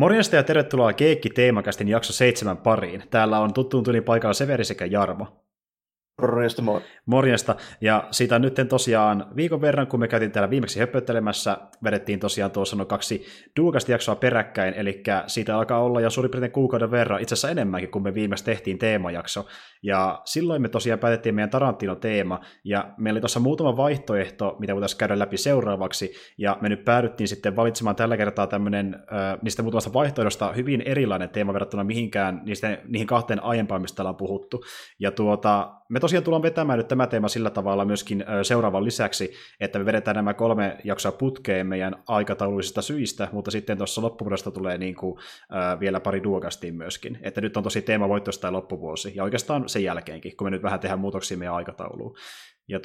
Morjesta ja tervetuloa Geekki Teemacastin jakso 7 pariin. Täällä on tuttuun tuli paikalla Severi sekä Jarmo. Morjesta, moi. Morjesta. Ja siitä nyt tosiaan viikon verran, kun me käytiin täällä viimeksi höpöttelemässä, vedettiin tosiaan tuossa noin 2 duukasta jaksoa peräkkäin, eli siitä alkaa olla jo suurin piirtein kuukauden verran, itse asiassa enemmänkin, kun me viimeksi tehtiin teemajakso. Ja silloin me tosiaan päätettiin meidän Tarantino-teema, ja meillä oli tuossa muutama vaihtoehto, mitä voitaisiin käydä läpi seuraavaksi, ja me nyt päädyttiin sitten valitsemaan tällä kertaa tämmöinen niistä muutamasta vaihtoehdosta hyvin erilainen teema verrattuna mihinkään niihin 2 aiempaan, mistä ollaan puhuttu. Ja me tosiaan tullaan vetämään nyt tämä teema sillä tavalla myöskin seuraavan lisäksi, että me vedetään nämä 3 jaksoa putkeen meidän aikataulullisista syistä, mutta sitten tuossa loppuvuodesta tulee niin kuin vielä pari duokastiin myöskin. Että nyt on tosi teemavoittoista tämä loppuvuosi, ja oikeastaan sen jälkeenkin, kun me nyt vähän tehdään muutoksia meidän aikatauluun. Ja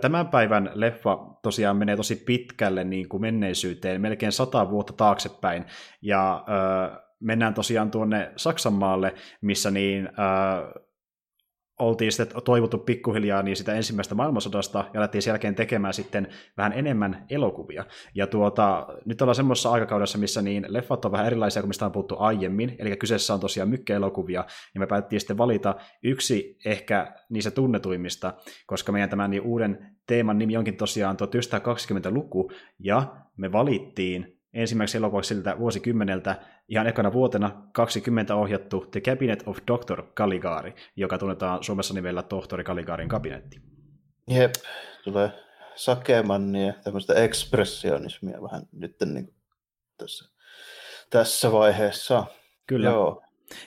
tämän päivän leffa tosiaan menee tosi pitkälle niin kuin menneisyyteen, melkein 100 vuotta taaksepäin, ja mennään tosiaan tuonne Saksanmaalle, missä niin... oltiin sitten toivottu pikkuhiljaa niin sitä ensimmäistä maailmansodasta ja lähtiin sen jälkeen tekemään sitten vähän enemmän elokuvia. Ja nyt ollaan semmoisessa aikakaudessa, missä niin leffat on vähän erilaisia kuin mistä on puhuttu aiemmin, eli kyseessä on tosiaan mykkäelokuvia, ja me päätettiin sitten valita yksi ehkä niistä tunnetuimmista, koska meidän tämän niin uuden teeman nimi onkin tosiaan 1920-luku, ja me valittiin ensimmäiseksi elokuvaksi siltä vuosikymmeneltä, ihan ekana vuotena 2020 ohjattu The Cabinet of Dr. Caligari, joka tunnetaan Suomessa nimellä Tohtori Caligarin kabinetti. Jep, tulee sakemannia ja tämmöistä ekspressionismia vähän nyt niin tässä vaiheessa. Kyllä.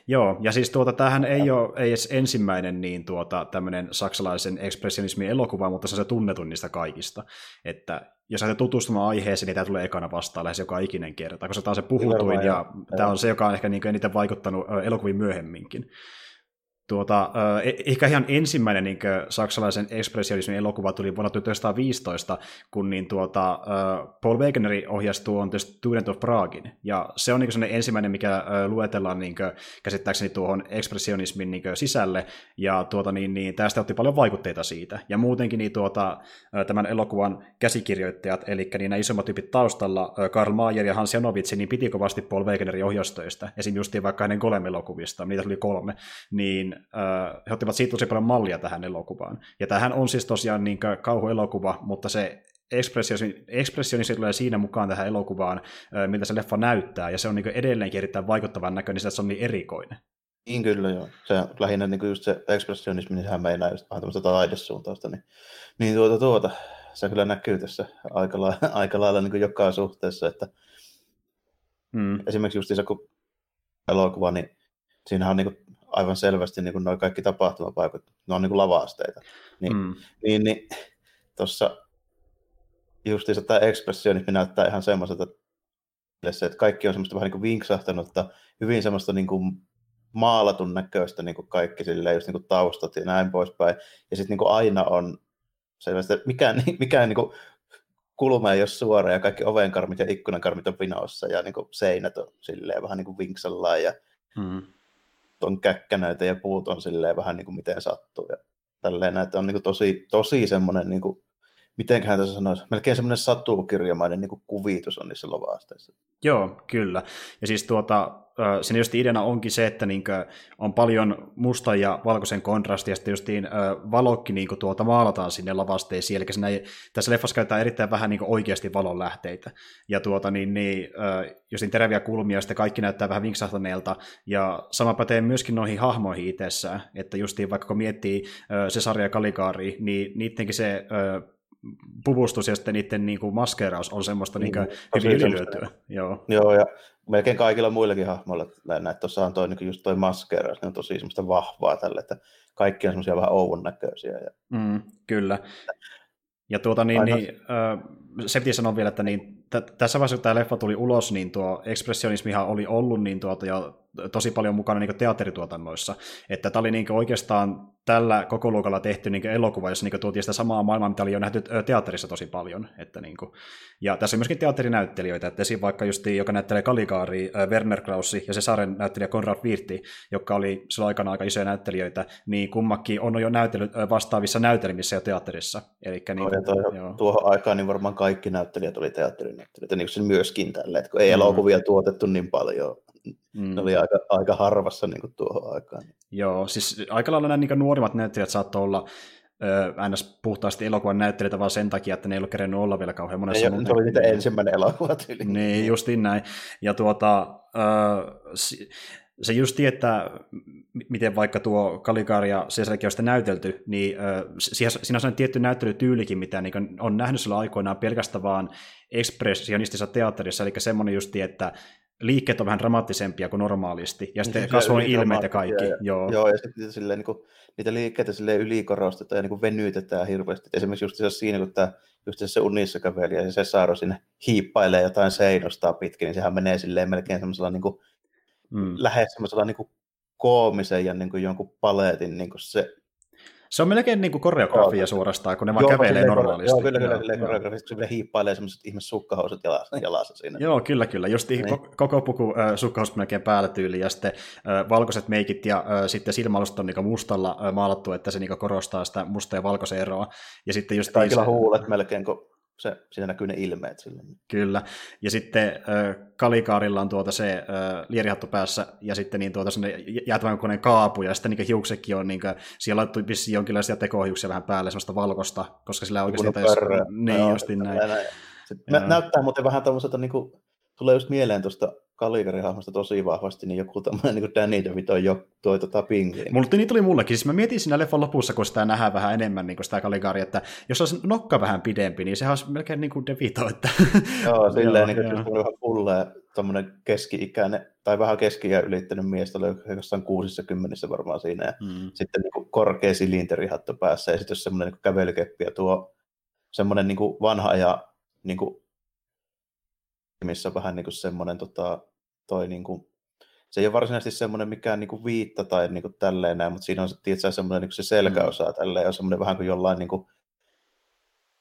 Joo, ja siis tämähän ei ole edes ensimmäinen niin tämmöinen saksalaisen ekspressionismin elokuva, mutta se on se tunnetun niistä kaikista. Että jos lähtee tutustumaan aiheeseen, niin tämä tulee ekana vastaan lähes joka ikinen kerta, koska tämä on se puhutuin, ja tämä on se, joka on ehkä niin eniten vaikuttanut elokuviin myöhemminkin. Ehkä ihan ensimmäinen niin saksalaisen ekspressionismin elokuva tuli vuonna 1915, kun niin Paul Wegener ohjasi tuon Student of Fragin, ja se on niin sellainen ensimmäinen, mikä luetellaan niin käsittääkseni tuohon ekspressionismin niin sisälle, ja tästä otti paljon vaikutteita siitä, ja muutenkin niin tämän elokuvan käsikirjoittajat, eli niin nämä isommat tyypit taustalla, Karl Mayer ja Hans Janowitz, niin piti kovasti Paul Wegenerin ohjaustöistä, esim. Justiin vaikka hänen Golem-elokuvista, niitä tuli 3, niin he ottivat siitä tosi paljon mallia tähän elokuvaan. Ja tämähän on siis tosiaan niin kauhuelokuva, mutta se ekspressionismi tulee siinä mukaan tähän elokuvaan, miltä se leffa näyttää, ja se on niin edelleenkin erittäin vaikuttavan näköinen, niin se on niin erikoinen. Niin kyllä joo. Se lähinnä niin just se ekspressionismi, niin sehän meinaa just vähän tämmöistä taidesuuntausta, niin se kyllä näkyy tässä aika lailla niin joka suhteessa, että esimerkiksi just se, kun elokuva, niin siinähän on niin kuin aivan selvästi niin kuin nuo kaikki tapahtumapaikat, ne on niin kuin lava-asteita. Niin tuossa justiinsa tämä ekspressionismi näyttää ihan semmoiselta, että kaikki on semmoista vähän niin kuin vinksahtanutta, hyvin semmoista niin kuin maalatun näköistä niin kuin kaikki silleen, just niin kuin taustat ja näin poispäin. Ja sitten niin kuin aina on selvästi, että mikään niin kuin kulma ei ole suora, ja kaikki ovenkarmit ja ikkunankarmit on vinossa, ja niin kuin seinät on silleen vähän niin kuin vinksallaan, ja on käkkänöitä ja puut on silleen vähän niin kuin miten sattuu. Ja tälleen näitä on niin kuin tosi semmoinen, niin kuin, mitenköhän tässä sanoisi, melkein semmoinen satukirjamainen niin kuin kuvitus on niissä lova-asteissa. Joo, kyllä. Ja siis siinä just ideana onkin se, että niin kuin on paljon mustan ja valkoisen kontrastia, ja sitten justiin valokki niin kuin maalataan sinne lavasteisiin, eli tässä leffassa käytetään erittäin vähän niin kuin oikeasti valon lähteitä, ja justiin teräviä kulmia, ja sitten kaikki näyttää vähän vinksahtaneelta, ja sama pätee myöskin noihin hahmoihin itsessään, että justiin vaikka kun miettii Cesarea ja Caligari, niin niidenkin se puvustus ja sitten niiden niin kuin maskeeraus on semmoista niin kuin hyvin ylilyötyä. Joo, ja melkein kaikilla muillakin hahmoilla näitä tuossahan toi, niin just toi maskeeraus, ne on tosi semmoista vahvaa tälle, että kaikki on semmoisia vähän ouvun näköisiä. Ja... kyllä. Ja se piti sanoa vielä, että tässä vaiheessa kun tämä leffa tuli ulos, niin tuo ekspressionismihan oli ollut niin jo tosi paljon mukana niin teatterituotannoissa. Että tämä oli niin oikeastaan tällä koko luokalla tehty niin elokuva, jossa niin tuotiin sitä samaa maailmaa, mitä oli jo nähty teatterissa tosi paljon. Että niin ja tässä on myöskin teatterinäyttelijöitä. Että esim. Vaikka just, joka näyttelee Caligari, Werner Kraussi ja Cesaren näyttelijä Conrad Veidt, joka oli silloin aikana aika isoja näyttelijöitä, niin kummakin on jo näytellyt vastaavissa näytelmissä ja teatterissa. Elikkä, niin, tuohon aikaan niin varmaan kaikki näyttelijät oli teatterinäyttelijät. Ja niin kuin myöskin tällä, että kun ei elokuvia tuotettu niin paljon. Ne oli aika harvassa niin kuin tuohon aikaan. Joo, siis aika lailla nämä niin nuorimmat näyttelijät saattoi olla ns. Puhtaasti elokuvan näyttelijöitä vaan sen takia, että ne ei ollut kerennyt olla vielä kauhean monessa. Ei, se oli niitä ensimmäinen elokuva tyyli. Niin, justiin näin. Ja se justi, että miten vaikka tuo Caligari ja Cesarekin on sitä näytelty, niin siinä on tietty näyttelytyylikin, mitä on nähnyt sillä aikoinaan pelkästään vaan ekspressionistisessa teatterissa, eli semmoinen justi, että liikkeet on vähän dramaattisempia kuin normaalisti, ja sitten kasvoi ilmeet ja kaikki. Joo, ja sitten silleen, niin kuin, niitä liikkeitä ylikorostetaan ja niin venytetään hirveästi. Esimerkiksi just siinä, kun tämä just se unissa käveli ja se Cesare sinne hiippailee jotain seinostaa pitkin, niin sehän menee silleen melkein semmoisella niin kuin, lähes semmoisella niin kuin koomisen ja niin kuin jonkun paletin niin kuin se. Se on melkein niin kuin koreografia suorastaan, kun ne vaan kävelee normaalisti. Joo, kyllä koreografisesti, kun ne hiippailee sellaiset ihme sukkahousut jalassa siinä. Joo, kyllä. Just niin. Koko puku sukkahousut melkein päällä tyyliin, ja sitten valkoiset meikit, ja sitten silmäalustat on niin mustalla maalattu, että se niin korostaa sitä musta ja valkoisen eroa. Ja sitten just kaikilla huulet melkein, kun siinä näkyy ne ilmeet silloin. Kyllä. Ja sitten Caligarilla on lierihattu päässä ja sitten niin jäätävän koneen kaapu ja sitten niin hiuksetkin on niin kuin, siellä laittu vissiin jonkinlaisia tekohiuksia vähän päälle semmoista valkosta, koska sillä oikeasti näin. Näyttää muuten vähän tommoselta niinku tulee just mieleen tuosta Caligari-hahmosta tosi vahvasti, niin joku tämmöinen niin Danny DeVito jo toi pingliin. Niin tuli mullekin. Siis mä mietin siinä leffan lopussa, kun sitä nähdään vähän enemmän niin sitä Caligaria, että jos olisi nokka vähän pidempi, niin sehän olisi melkein niin kuin DeVito. Että... Joo, silleen niin kuin just vähän pulleen tommoinen keski-ikäinen tai vähän keski-iän ylittänyt mies, oli jossain 60 varmaan siinä, ja sitten niin kuin korkea silinterihattu päässä, ja sitten jos semmoinen niin kävelykeppi ja tuo semmoinen niin kuin vanha ja niin kuin missä on vähän niin kuin semmoinen, niin kuin, se ei ole varsinaisesti semmoinen mikään niin kuin viitta tai niin kuin tälleen näin, mutta siinä on tietysti semmoinen niin kuin se selkäosa tälleen, on semmoinen vähän kuin jollain niin kuin,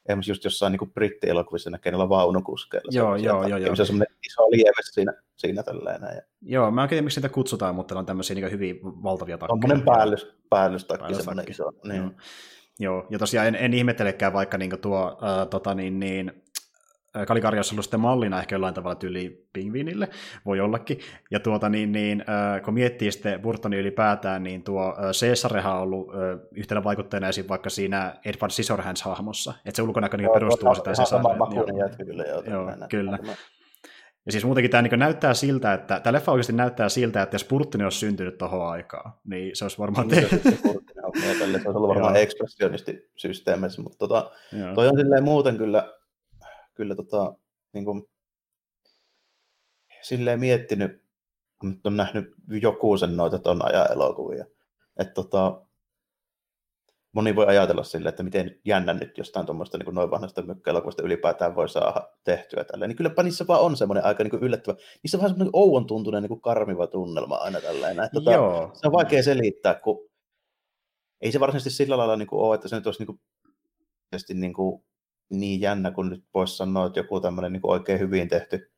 esimerkiksi just jossain niin kuin britti-elokuvissa näkee noilla vaunukuskeilla. Joo. Se on semmoinen iso lieves siinä tälleen näin. Joo, mä en tiedä, miksi niitä kutsutaan, mutta ne on tämmöisiä niin kuin hyvin valtavia takkeja. On semmoinen päällystakki, semmoinen iso. Niin. Joo, ja tosiaan en ihmetelekään vaikka niin kuin tuo, Caligari olisi ollut sitten mallina ehkä jollain tavalla tyyli pingviinille, voi ollakin. Ja kun miettii sitten Burtonia ylipäätään, niin tuo Cesarehan on ollut yhtenä vaikuttajana esim. Vaikka siinä Edward Scissorhands-hahmossa. Että se ulkonäkö perustuu sitä Cesareen. Kyllä. Ja siis muutenkin tämä näyttää siltä, että tämä leffa oikeasti näyttää siltä, että jos Burton olisi syntynyt tuohon aikaan, niin se olisi varmaan tehty. Se olisi ollut varmaan ekspressionisti systeemissä, mutta toi on silleen muuten kyllä niin kuin, silleen miettinyt, nyt on nähnyt joku sen noita ton ajan elokuvia. Että moni voi ajatella silleen, että miten jännä nyt jostain tuommoista niin noin vanhasta mykkäelokuvasta ylipäätään voi saada tehtyä tälleen. Niin kylläpä niissä vaan on semmoinen aika niin kuin yllättävä, niissä on vähän semmoinen ouon tuntuneen niin kuin karmiva tunnelma aina tälleen. Se on vaikea selittää, kun ei se varsinaisesti sillä lailla niin kuin ole, että se nyt olisi niin jännä, kun nyt voisi sanoa, että joku tämmöinen niin oikein hyvin tehty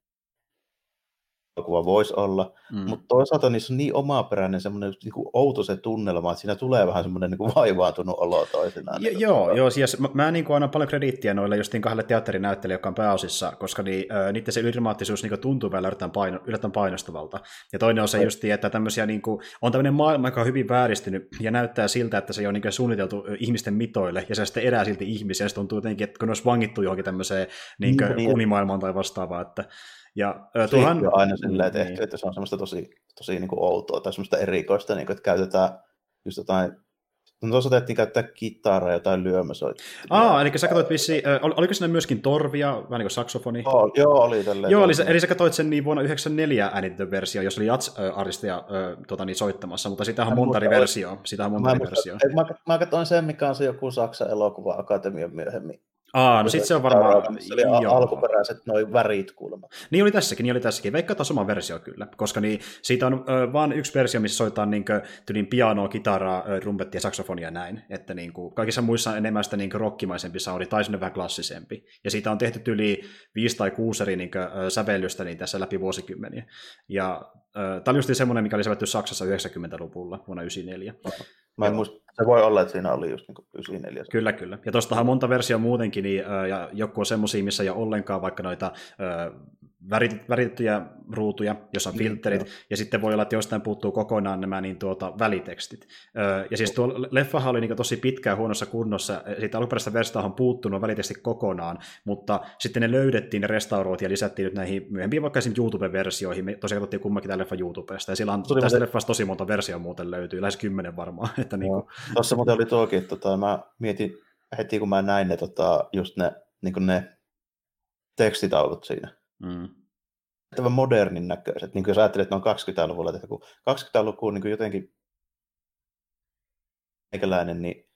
elokuva voisi olla, mutta toisaalta niissä on niin omaperäinen semmoinen niin outo se tunnelma, että siinä tulee vähän semmoinen niin vaivaantunut olo toisinaan. Siis mä niin annan paljon krediittiä noille justiin kahdelle teatterinäyttelijä, joka on pääosissa, koska niiden se yliromaattisuus niin tuntuu vielä yllättäen painostavalta. Ja toinen on se justiin, että tämmöisiä, niin kuin, on tämmöinen maailma, joka on hyvin vääristynyt ja näyttää siltä, että se ei ole niin suunniteltu ihmisten mitoille, ja se sitten edää silti ihmisiä, ja se tuntuu jotenkin, että kun ne olisi vangittu johonkin tämmöiseen niin. unimaailmaan tai vastaavaan, että se on aina silleen tehty, että se on semmoista tosi niin kuin outoa tai semmoista erikoista, niin kuin, että käytetään just jotain, tuossa tehtiin käyttää kitaraa jotain lyömäsoittia. Eli sä katsoit vissiin, oliko siinä myöskin torvia, vähän niin kuin saksofoni? Oli tälleen. Eli sä katsoit sen niin vuonna 1994 äänitetyn versio, jos oli jazz-artistia soittamassa, mutta sitähän on monta eri versiota. Mä katsoin sen, mikä on se joku Saksan elokuva-akatemia myöhemmin. No sit se on varmaan... Se oli alkuperäiset noin värit kuulemma. Niin oli tässäkin, Veikkataan sama versio kyllä, koska niin, siitä on vaan yksi versio, missä soitaan niinkö tylin pianoa, kitaraa, rumpettia, saksofonia näin. Että niinku, kaikissa muissa on enemmän sitä niinkö rokkimaisempi soundi tai sinne vähän klassisempi. Ja siitä on tehty tyli 5 tai 6 eri niinkö sävellystä niin tässä läpi vuosikymmeniä. Ja tämä oli just semmoinen, mikä oli sävelletty Saksassa 90-luvulla vuonna 1994. Mä en muista, se voi olla, että siinä oli just niin 94. Kyllä, kyllä. Ja tuostahan monta versiota muutenkin, niin, ja joku on semmoisia, missä ei ole ollenkaan vaikka noita väritettyjä ruutuja, jossa on filterit, ja sitten voi olla, että jostain puuttuu kokonaan nämä niin välitekstit. Ja siis tuo leffahan oli niin tosi pitkään huonossa kunnossa, siitä alkuperäisestä versiosta on puuttunut välitekstit kokonaan, mutta sitten ne löydettiin, ne restauroitiin ja lisättiin nyt näihin myöhempiin vaikka YouTube-versioihin, me tosiaan katsottiin kummankin tämän leffan YouTubesta, ja siellä on tästä leffasta tosi monta versioa muuten löytyy, lähes 10 varmaan. Että niin kuin... Tuossa muuten oli toki, että mä mietin heti kun mä näin ne, just ne, niin ne tekstitaulut siinä. Tämä modernin näköiset. Niin jos ajattelet, että ne on 20-luvulla, että kun 20-lukuun niin jotenkin meikäläinen, niin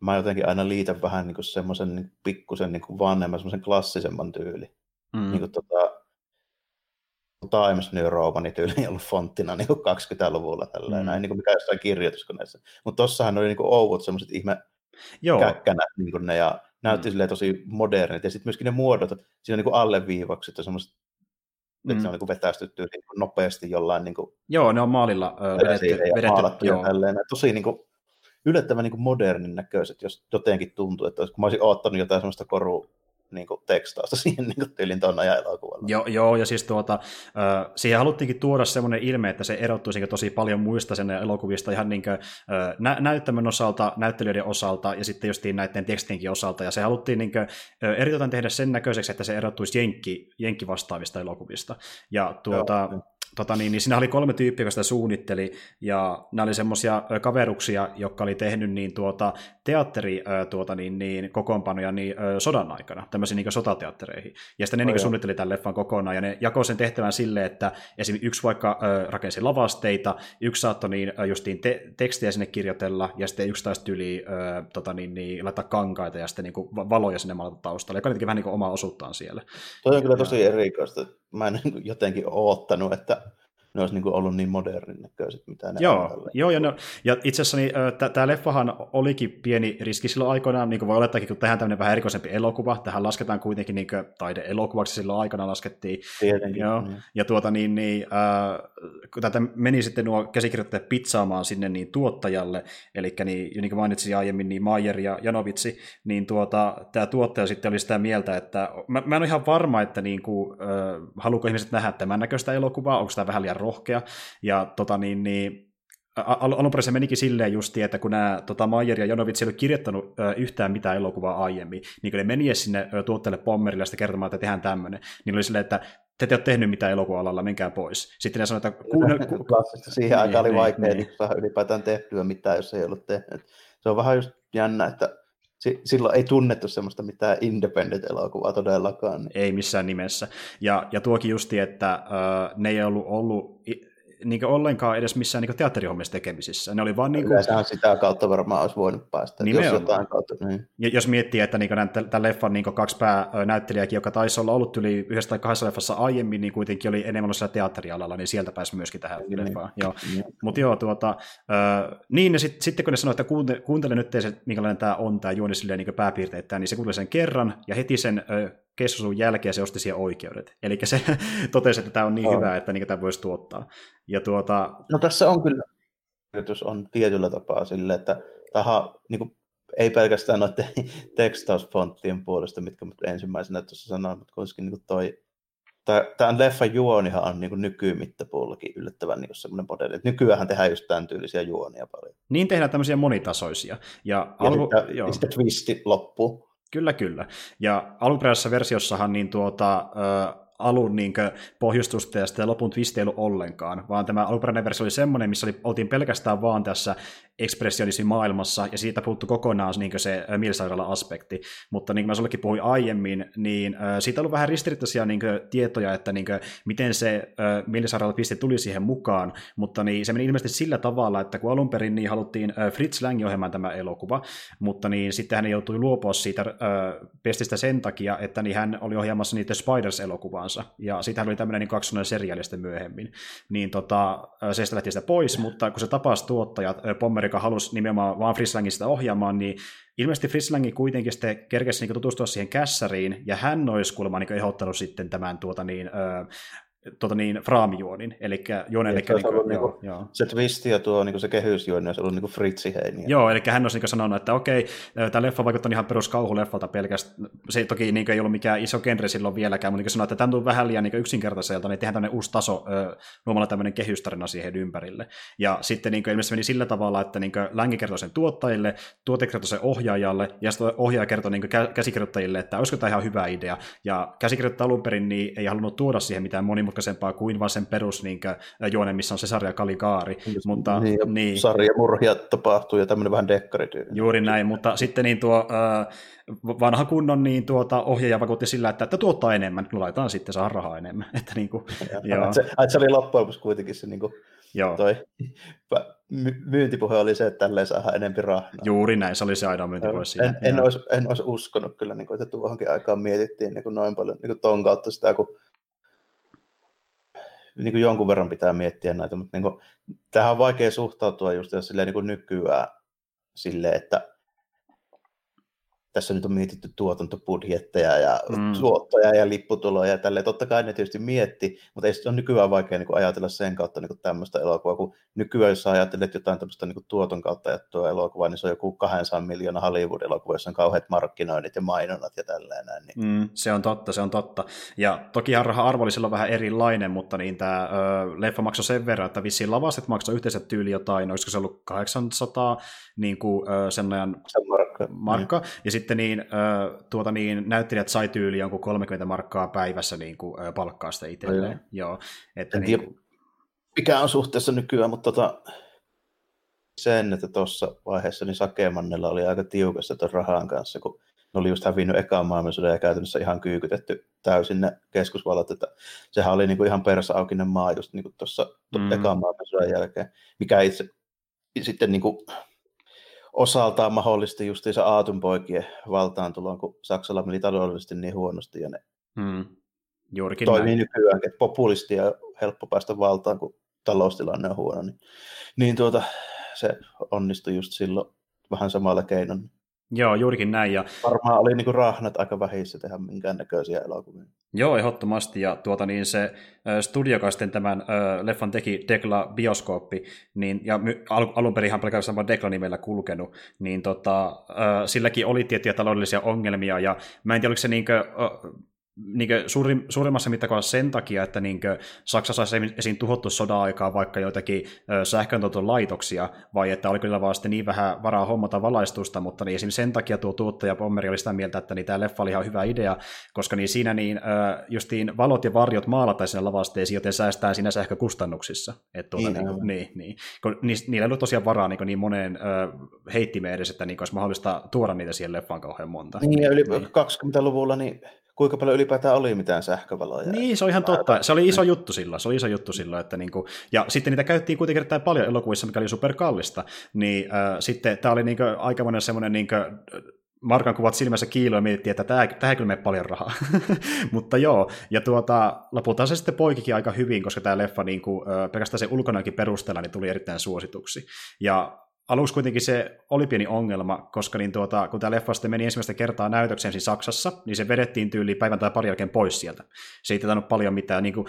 mä jotenkin aina liitän vähän niin semmoisen niin pikkusen niin vanhemman, semmoisen klassisemman tyyli. Niin kuin Times New Romanin tyyli ollut fonttina niin 20-luvulla tällä näin, niin kuin mikä jossain kirjoituskoneessa. Mutta tossahan oli niin ouvut semmoiset ihme käkkänät niin ne ja näytti silleen tosi modernit, ja sitten myöskin ne muodot, siinä on niin kuin alleviivakset ja semmoiset, että se on niin kuin vetästytty niin kuin nopeasti jollain. Niin kuin, joo, ne on maalilla vedetty. Joo. Tosi niin kuin, yllättävän niin kuin modernin näköiset, jos jotenkin tuntuu, että kun mä olisin oottanut jotain semmoista korua, niin kuin tekstausta siihen niin kuin tyylin tuon ajan elokuvalla. Joo, ja siis siihen haluttiinkin tuoda semmoinen ilme, että se erottuisi tosi paljon muista sen elokuvista ihan niin kuin, näyttämön osalta, näyttelijöiden osalta ja sitten justiin näiden tekstiinkin osalta, ja se haluttiin niin kuin, eritoten tehdä sen näköiseksi, että se erottuisi jenkki vastaavista elokuvista. Ja niin siinä oli 3 tyyppiä, jotka sitä suunnitteli, ja nämä oli semmoisia kaveruksia, jotka oli tehnyt niin teatteri kokoonpanoja niin sodan aikana, tämmöisiin niin sotateattereihin. Ja sitten ne niin suunnitteli tämän leffan kokonaan, ja ne jakoi sen tehtävän silleen, että esimerkiksi yksi vaikka rakensi lavasteita, yksi saattoi niin justiin tekstiä sinne kirjoitella, ja sitten yksi taisi tyyliin laittaa kankaita, ja sitten niin valoja sinne maalata taustalle, joka teki vähän niin omaa osuuttaan siellä. Toi on kyllä tosi erikoista. Mä en jotenkin oottanut, että ne olisi ollut niin modernin näköiset, mitä ne on. Joo, ja itse asiassa niin, tämä leffahan olikin pieni riski silloin aikoinaan, niin kuin voi olettaakin, kun tehdään tämmöinen vähän erikoisempi elokuva, tähän lasketaan kuitenkin niin taide-elokuvaksi, silloin aikana laskettiin. Tietenkin. Joo. Niin. Ja kun tätä meni sitten nuo käsikirjoittajat pitsaamaan sinne niin tuottajalle, eli niin kuin mainitsin aiemmin, niin Mayer ja Janowitz, niin tämä tuottaja sitten oli sitä mieltä, että mä en ole ihan varma, että niin kuin, haluuko ihmiset nähdä tämän näköistä elokuvaa, onko tämä vähän liian rohkea, ja alunperin se menikin silleen justiin, että kun nämä Mayer ja Janowitz ei ole kirjoittanut yhtään mitään elokuvaa aiemmin, niin kun ne meni sinne tuotteelle Pommerille ja sitä kertomaan, että tehdään tämmöinen, niin oli silleen, että te ette ole tehnyt mitään elokuva-alalla, menkää pois. Sitten ne sanoivat, että... Klassista siihen aikaan oli vaikea saada ylipäätään tehtyä mitään, jos ei ollut tehnyt. Se on vähän just jännä, että silloin ei tunnettu semmoista mitään independent-elokuvaa todellakaan. Niin. Ei missään nimessä. Ja tuokin justi, että ne ei ollut niin ollenkaan edes missään niin teatterihommissa tekemisissä. Ne oli vaan niin kuin... Yleensä sitä kautta varmaan olisi voinut päästä. Nimenomaan. Jos jotain kautta, niin. Jos miettii, että niin tämän leffan niin 2 päänäyttelijäkin, joka taisi olla ollut yli 1 tai 2 leffassa aiemmin, niin kuitenkin oli enemmän ollut teatterialalla, niin sieltä pääsi myöskin tähän leffaan. Mutta niin sitten kun ne sanoi, että kuuntele nyt, minkälainen tämä on, tämä juoni silleen niin pääpiirteittäin, niin se kuunteli sen kerran ja heti sen... keskustelun jälkeen se osti siihen oikeudet. Eli se totesi, että tämä on niin hyvä, että tämä voisi tuottaa. Ja No tässä on kyllä, on tietyllä tapaa sille, että niin kuin, ei pelkästään noiden tekstausfonttien puolesta, mitkä ensimmäisenä tuossa sanoin, mutta kuitenkin niin toi, tämän leffan juonihan on niin nykymittapuollakin yllättävän niin semmoinen modeli. Nykyäänhän tehdään just tämän tyylisiä juonia paljon. Niin tehdään tämmöisiä monitasoisia. Ja sitten twisti loppuu. Kyllä. Ja alkuperäisessä versiossahan niin alun niinkö pohjustusta ja sitä lopun twisteily ollenkaan, vaan tämä alkuperäinen versio oli semmoinen, missä oltiin pelkästään vaan tässä ekspressionismin maailmassa, ja siitä puuttu kokonaan niinkö se mielisairaala-aspekti. Mutta niin kuin mä sullekin puhuin aiemmin, niin siitä on ollut vähän ristiriitaisia niinkö tietoja, että niinkö miten se mielisairaala-piste tuli siihen mukaan, mutta niin se meni ilmeisesti sillä tavalla, että kun alun perin niin haluttiin Fritz Lang ohjelman tämä elokuva, mutta niin sitten hän joutui luopua siitä pestistä sen takia, että niin hän oli ohjaamassa niitä Spiders-elokuvaansa, ja siitä hän oli tämmöinen niin kaksonen seriaali sitten myöhemmin. Niin se sitä lähti sitä pois, mutta kun se tapasi tuottajat, Pommer, joka halusi nimenomaan vaan Fritz Langin sitä ohjaamaan, niin ilmeisesti Fritz Lang kuitenkin sitten kerkesi niin tutustua siihen kässäriin, ja hän olisi kuulemma niin ehdottanut sitten tämän fraamijuonin, eli juonen, eli niin se twisti ja tuo niin se kehysjuoni olisi ollut niin Fritzi heini. Joo, eli hän olisi niin sanonut, että okei, tämä leffa vaikuttaa ihan perus kauhuleffalta pelkästään. Se toki niin ei ollut mikään iso genre silloin vieläkään, mutta niin sanoi, että tämä tuntuu vähän liian niin yksinkertaiselta, niin tehdään tämmöinen uusi taso luomalla tämmöinen kehystarina siihen ympärille. Ja sitten niin ilmeisesti meni sillä tavalla, että niin Längi kertoi sen tuottajille, tuote kertoi sen ohjaajalle, ja sitten ohjaaja kertoi niin käsikirjoittajille, että olisiko tämä ihan hyvä idea. Ja käsikirjoittaja alun perin niin ei halunnut tuoda siihen mitään kuin vaan sen perus juone, missä on Cesare ja Caligari. Mutta, niin. Sarjamurhia tapahtuu ja tämmöinen vähän dekkarityy. Juuri näin, mutta sitten niin tuo vanha kunnon niin ohjaaja vakuutti sillä, että tuottaa enemmän, laitetaan sitten saa rahaa enemmän. Että niin kuin, ja, se oli loppujen kuitenkin se niin kuin, toi myyntipuhe oli se, että tälleen saadaan enemmän rahaa. Juuri näin, se oli se aina myyntipuhe siinä. En olisi uskonut kyllä, niin kuin, että tuohonkin aikaan mietittiin niin kuin noin paljon niin kuin ton kautta sitä, kun niin kuin jonkun verran pitää miettiä näitä, mutta niin kuin, tähän on vaikea suhtautua just silleen, niin kuin nykyään silleen, että tässä nyt on mietitty tuotantobudjetteja ja tuottoja ja lipputuloja ja tälleen. Totta kai ne tietysti mietti, mutta ei se ole nykyään vaikea niin kuin ajatella sen kautta niin kuin tämmöistä elokuvaa, kun nykyään jos ajattelet jotain tämmöistä niin kuin tuoton kautta ajattua elokuvaa, niin se on joku 200 miljoonaa Hollywood-elokuva, jossa on kauheat markkinoinnit ja mainonnat ja tälleen näin. Niin. Se on totta. Ja tokihan raha-arvo oli silloin vähän erilainen, mutta niin tämä leffa maksoi sen verran, että vissiin lavastet maksoi yhteensä tyyli jotain, olisiko se ollut 800 niin kuin sen ajan markka. Ja sitten niin, näyttelijät sai tyyliin jonkun 30 markkaa päivässä niin kuin, palkkaa sitä itselleen. Joo. Että, en tiedä, niin, mikä on suhteessa nykyään, mutta sen, että tuossa vaiheessa niin Sakemannella oli aika tiukasta tuon rahan kanssa, kun ne oli just hävinnyt ekaan maailmansodan ja käytännössä ihan kyykytetty täysin ne keskusvallat. Että sehän oli niin kuin ihan persaukinen maa just niin tuossa ekaan maailmansodan jälkeen, mikä itse sitten niin kuin osaltaan mahdollisesti justiinsa aatunpoikien valtaantuloon, kun Saksalla meni taloudellisesti niin huonosti, ja ne toimii nykyään, että populistia on helppo päästä valtaan, kun taloustilanne on huono. Niin, se onnistui just silloin vähän samalla keinoin. Joo, juurikin näin. Ja varmaan oli niinku rahnat aika vähissä tehdä minkäännäköisiä elokuvia. Joo, ehdottomasti. Ja se studio, joka sitten tämän leffan teki, Decla-Bioscop, niin, ja alun perin ihan pelkästään sama Decla-nimellä kulkenut, niin silläkin oli tiettyjä taloudellisia ongelmia, ja mä en tiedä, oliko se niinkö suurimmassa mittakaavassa sen takia, että niinkö Saksassa olisi esiin tuhottu sodan-aikaa vaikka joitakin sähköntuotantolaitoksia, vai että oli kyllä vaan sitten niin vähän varaa hommata valaistusta, mutta niin esimerkiksi sen takia tuo tuottaja Pommeri oli sitä mieltä, että niin tämä leffa oli ihan hyvä idea, koska niin siinä niin justiin valot ja varjot maalataan sinne lavasteisiin, joten säästään siinä sähkökustannuksissa. Niillä ei ollut tosiaan varaa niin moneen heittimeen edes, että niin olisi mahdollista tuoda niitä siihen leffaan kauhean monta. Niin, ja yli 20-luvulla niin kuinka paljon ylipäätään oli mitään sähkövaloja. Niin, se on ihan totta. Se oli iso juttu silloin. Että niinku, ja sitten niitä käyttiin kuitenkin erittäin paljon elokuvissa, mikä oli superkallista. Niin, sitten tämä oli niinku aikamoinen semmoinen niinku markan kuvat silmässä kiiloa ja mietittiin, että tähän kyllä menee paljon rahaa. Mutta joo, ja lopulta se sitten poikikin aika hyvin, koska tämä leffa niinku, pelkästään sen ulkonäönkin perusteella niin tuli erittäin suosituksi. Ja aluksi kuitenkin se oli pieni ongelma, koska niin kun tämä leffa sitten meni ensimmäistä kertaa näytökseen siinä Saksassa, niin se vedettiin tyyliin päivän tai pari jälkeen pois sieltä. Se ei tainnut paljon mitään, niin kuin,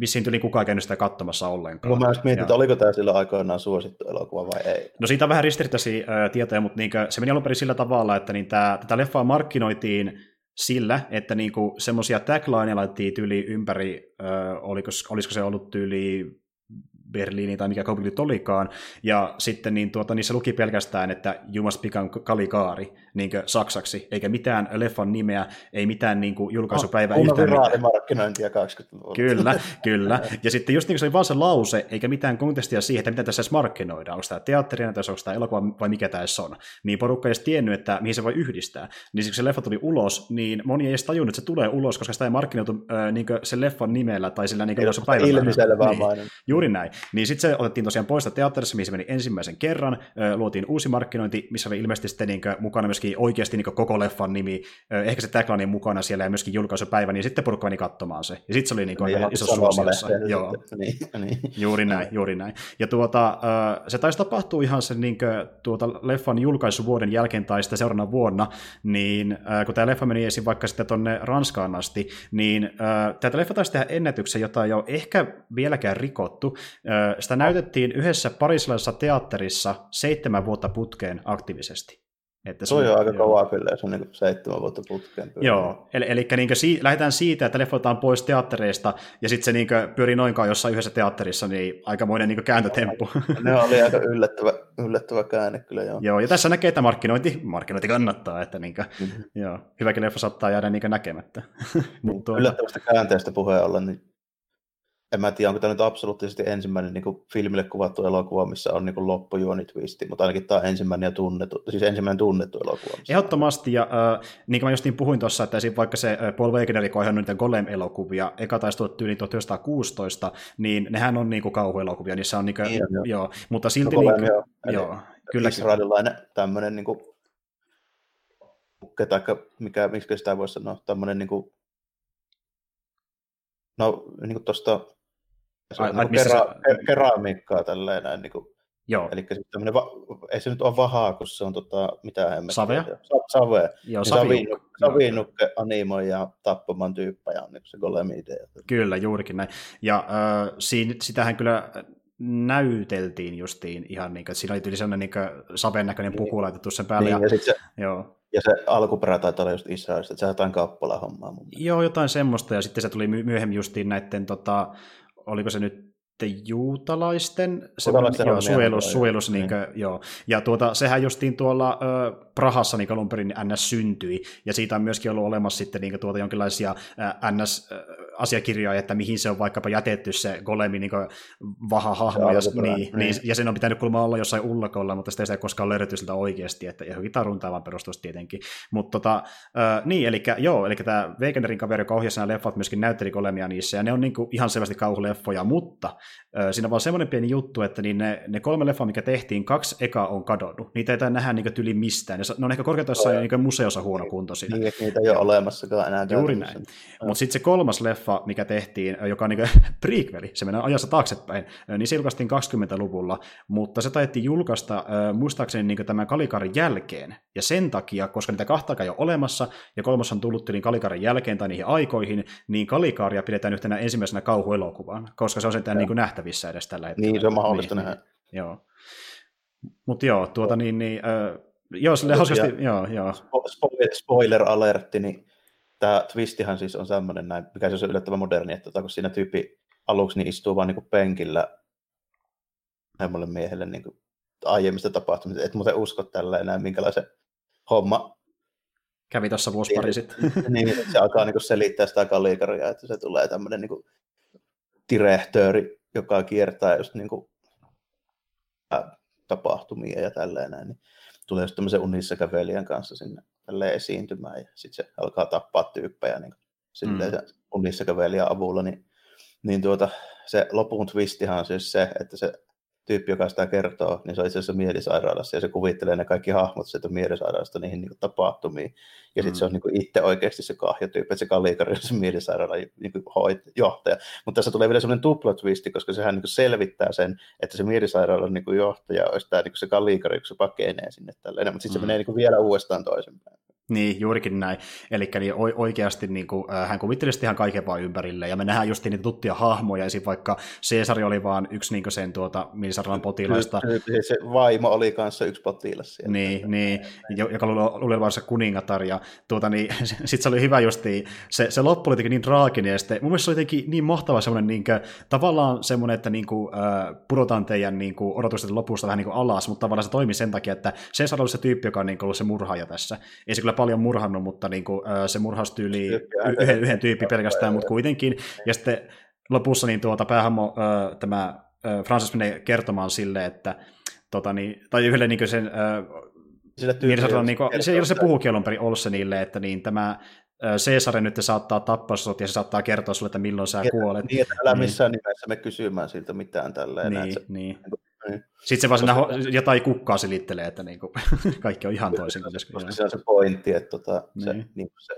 vissiin tyyliin kukaan käynyt sitä katsomassa ollenkaan. Mä myös mietin, että oliko tämä silloin aikoinaan suosittu elokuva vai ei? No siitä on vähän ristiriitaisia tietoja, mutta niin se meni alun perin sillä tavalla, että niin tätä leffaa markkinoitiin sillä, että niin semmoisia taglineja laitettiin tyyliin ympäri, olisiko se ollut tyyliin Berliiniin tai mikä kaupunki nyt olikaan, ja sitten niin, niissä luki pelkästään, että you must become Caligari niin saksaksi, eikä mitään leffan nimeä, ei mitään niin kuin, julkaisupäivää yhtään. Raadimarkkinointia 20-luvulta. Kyllä, kyllä. Ja sitten just niin kuin se oli vaan se lause, eikä mitään kontestia siihen, että mitä tässä edes markkinoidaan, onko tämä teatterina tai onko tämä elokuva vai mikä tämä edes on, niin porukka ei edes tiennyt, että mihin se voi yhdistää. Niin kun se leffa tuli ulos, niin moni ei edes tajunnut, että se tulee ulos, koska sitä ei markkinoitu niin sen leffan nimellä tai sillä niin ilmisellä vaan niin. Juuri näin. Niin sitten se otettiin tosiaan pois teatterissa, mihin se meni ensimmäisen kerran, luotiin uusi markkinointi, missä oli ilmeisesti sitten niin mukana myöskin oikeasti niin koko leffan nimi, ehkä se tagline mukana siellä ja myöskin julkaisupäivä, niin sitten porukka meni katsomaan se. Ja sitten se oli niin niin, iso suosiossa. Niin. Juuri näin, juuri näin. Ja se taisi tapahtua ihan sen niin leffan julkaisuvuoden jälkeen tai sitä seuraavana vuonna, niin kun tämä leffa meni esiin vaikka sitten tuonne Ranskaan asti, niin tätä leffa taisi tehdä ennätyksen, jota ei ole ehkä vieläkään rikottu. Sitä näytettiin yhdessä parisilaisessa teatterissa 7 vuotta putkeen aktiivisesti. Että se on aika kovaa kyllä, jos on niin 7 vuotta putkeen. Joo, eli niin lähdetään siitä, että leffotaan pois teattereista, ja sitten se niin pyörii noinkaan jossain yhdessä teatterissa, niin aikamoinen niin kääntötemppu. Ne oli aika yllättävä käänne kyllä, joo. Joo, ja tässä näkee, että markkinointi kannattaa, että niin joo, hyväkin leffa saattaa jäädä niin näkemättä. Yllättävästä käänteestä puheen ollen, niin en mä tiedä, onko tämä nyt absoluuttisesti ensimmäinen niin filmille kuvattu elokuva, missä on niin loppujuoni twisti, mutta ainakin tämä on ensimmäinen tunnettu elokuva. Ehdottomasti, ja niin kuin mä just niin puhuin tuossa, että vaikka se Paul Wegener, kun on ihan niitä Golem-elokuvia, eka taisi tulla tyyliin 1916, niin nehän on niin kauhuelokuvia, niissä on niin kuin, joo, mutta silti niin kuin, joo. Israelilainen tämmöinen, niin kuin, miksi sitä voisi sanoa, tämmöinen niin kuin, tuosta keramiikkaa tälleen näin. Niin kuin, joo. Eli tämmöinen, ei se nyt ole vahaa, kun se on mitä emme. Savea? Savea. Joo, niin saviinukke animoi ja tappamaan tyyppejä on niin se golemi idea. Kyllä, juurikin näin. Ja sitähän kyllä näyteltiin justiin ihan niin kuin, siinä oli tyyli sellainen niin saveen näköinen puku laitettu sen päälle. Niin, joo. Ja se alkuperä taitaa olla just Israelista, että se on jotain kappala hommaa mun mielestä. Joo, jotain semmoista, ja sitten se tuli myöhemmin justiin näiden, oliko se nyt juutalaisten suojelus, joo. Ja sehän justiin tuolla Prahassa niin alun perin NS syntyi, ja siitä on myöskin ollut olemassa sitten niin jonkinlaisia NS-asiakirjoja, että mihin se on vaikkapa jätetty se golemi niin vaha hahmo, ja sen on pitänyt kulma olla jossain ullakolla, mutta sitä ei koskaan löydy siltä oikeasti, että johonkin taruntaan vaan perustuisi tietenkin. Mutta eli tämä Wegenerin kaveri, joka ohjasi nämä leffat, myöskin näytteli golemia niissä, ja ne on niin kuin ihan selvästi kauhuleffoja, mutta siinä on vaan semmoinen pieni juttu, että niin ne 3 leffaa, mikä tehtiin, 2 ekaa on kadonnut. Niitä ei nähdä niin tyli mistään. Ne on ehkä korkeintaan niin museossa huonokuntoisia. Niin, niitä ei ole olemassakaan enää. Juuri näin. Mutta sitten se 3. leffa, mikä tehtiin, joka on niin prequeli, se mennään ajassa taaksepäin, niin se julkaistiin 20-luvulla, mutta se taidettiin julkaista muistaakseni niin tämän Caligarin jälkeen. Ja sen takia, koska niitä 2 ei ole olemassa, ja 3 on tullut tyliin Caligarin jälkeen tai niihin aikoihin, niin Caligaria pidetään yhtenä ensimmäisenä kauhuelokuvaan, koska se on sentään niin nähtävissä edes tällä hetkellä. Niin, se on mahdollista nähdä. Joo. Mutta joo, joo, silleen hauskasti, joo. Spoiler alertti, niin tämä twistihan siis on semmoinen näin, mikä se on yllättävän moderni, että kun siinä tyyppi aluksi niin istuu vaan niin penkillä näimmälle miehelle niin aiemmista tapahtumista, et muuten usko tällä enää minkälaisen homma kävi tuossa vuosi pari sitten. Niin, se alkaa niin selittää sitä Caligaria, että se tulee tämmöinen niin direktööri, joka kiertää just niin kuin tapahtumia ja tälleen näin, niin tulee just tämmöisen unissa kävelijän kanssa sinne tälleen esiintymään, ja sitten se alkaa tappaa tyyppejä niin silleen sen unissa kävelijän avulla, niin se lopun twistihan on siis se, että se tyyppi, joka sitä kertoo, niin se on itse asiassa mielisairaalassa, ja se kuvittelee ne kaikki hahmot sieltä mielisairaalasta niihin niin tapahtumiin. Ja sitten se on niin itse oikeasti se kahjotyyppi, että se Caligari on se mielisairaalan niin johtaja. Mutta tässä tulee vielä semmoinen tuplatwisti, koska sehän niin selvittää sen, että se mielisairaalan niin johtaja olisi tämä niin se Caligari, kun se pakenee sinne tälleen. Mutta sitten se menee niin vielä uudestaan toisinpäin. Niin, juurikin näin. Eli niin oikeasti niin kuin, hän kuvitteli sitten ihan kaiken vaan ympärille, ja me nähdään just niitä tuttuja hahmoja, esim. Vaikka Cesare oli vaan yksi niin sen Milisarran potilaista. Se vaimo oli kanssa yksi potilas siellä. Niin, joka luuli olevansa kuningatar, ja niin, sitten se oli hyvä justiin, se loppu oli niin traaginen, ja sitten mun mielestä se oli jotenkin niin mahtava semmoinen, niin kuin, tavallaan semmoinen, että niin kuin, pudotan teidän niin kuin, odotukset lopusta vähän niin kuin alas, mutta tavallaan se toimi sen takia, että Cesare oli se tyyppi, joka on niin kuin, ollut se murhaaja tässä. Ei se kyllä paljon murhannut, mutta niin kuin, se murhaustyyli yhden tyyppi pelkästään, mutta kuitenkin. Ja sitten lopussa niin päähamo tämä Francis menee kertomaan sille, että tai yhdelle niin sen se puhuukin alun perin Olsenille, että niin tämä Cesare nyt saattaa tappaa sut ja se saattaa kertoa sulle, että milloin sä kuolet. Niin, että älä missään nimessä me kysymään siltä mitään tällä enää. Niin. Sitten se vaan siinä jotain kukkaa selittelee, että niin kuin, kaikki on ihan toisin. Se on se pointti, että se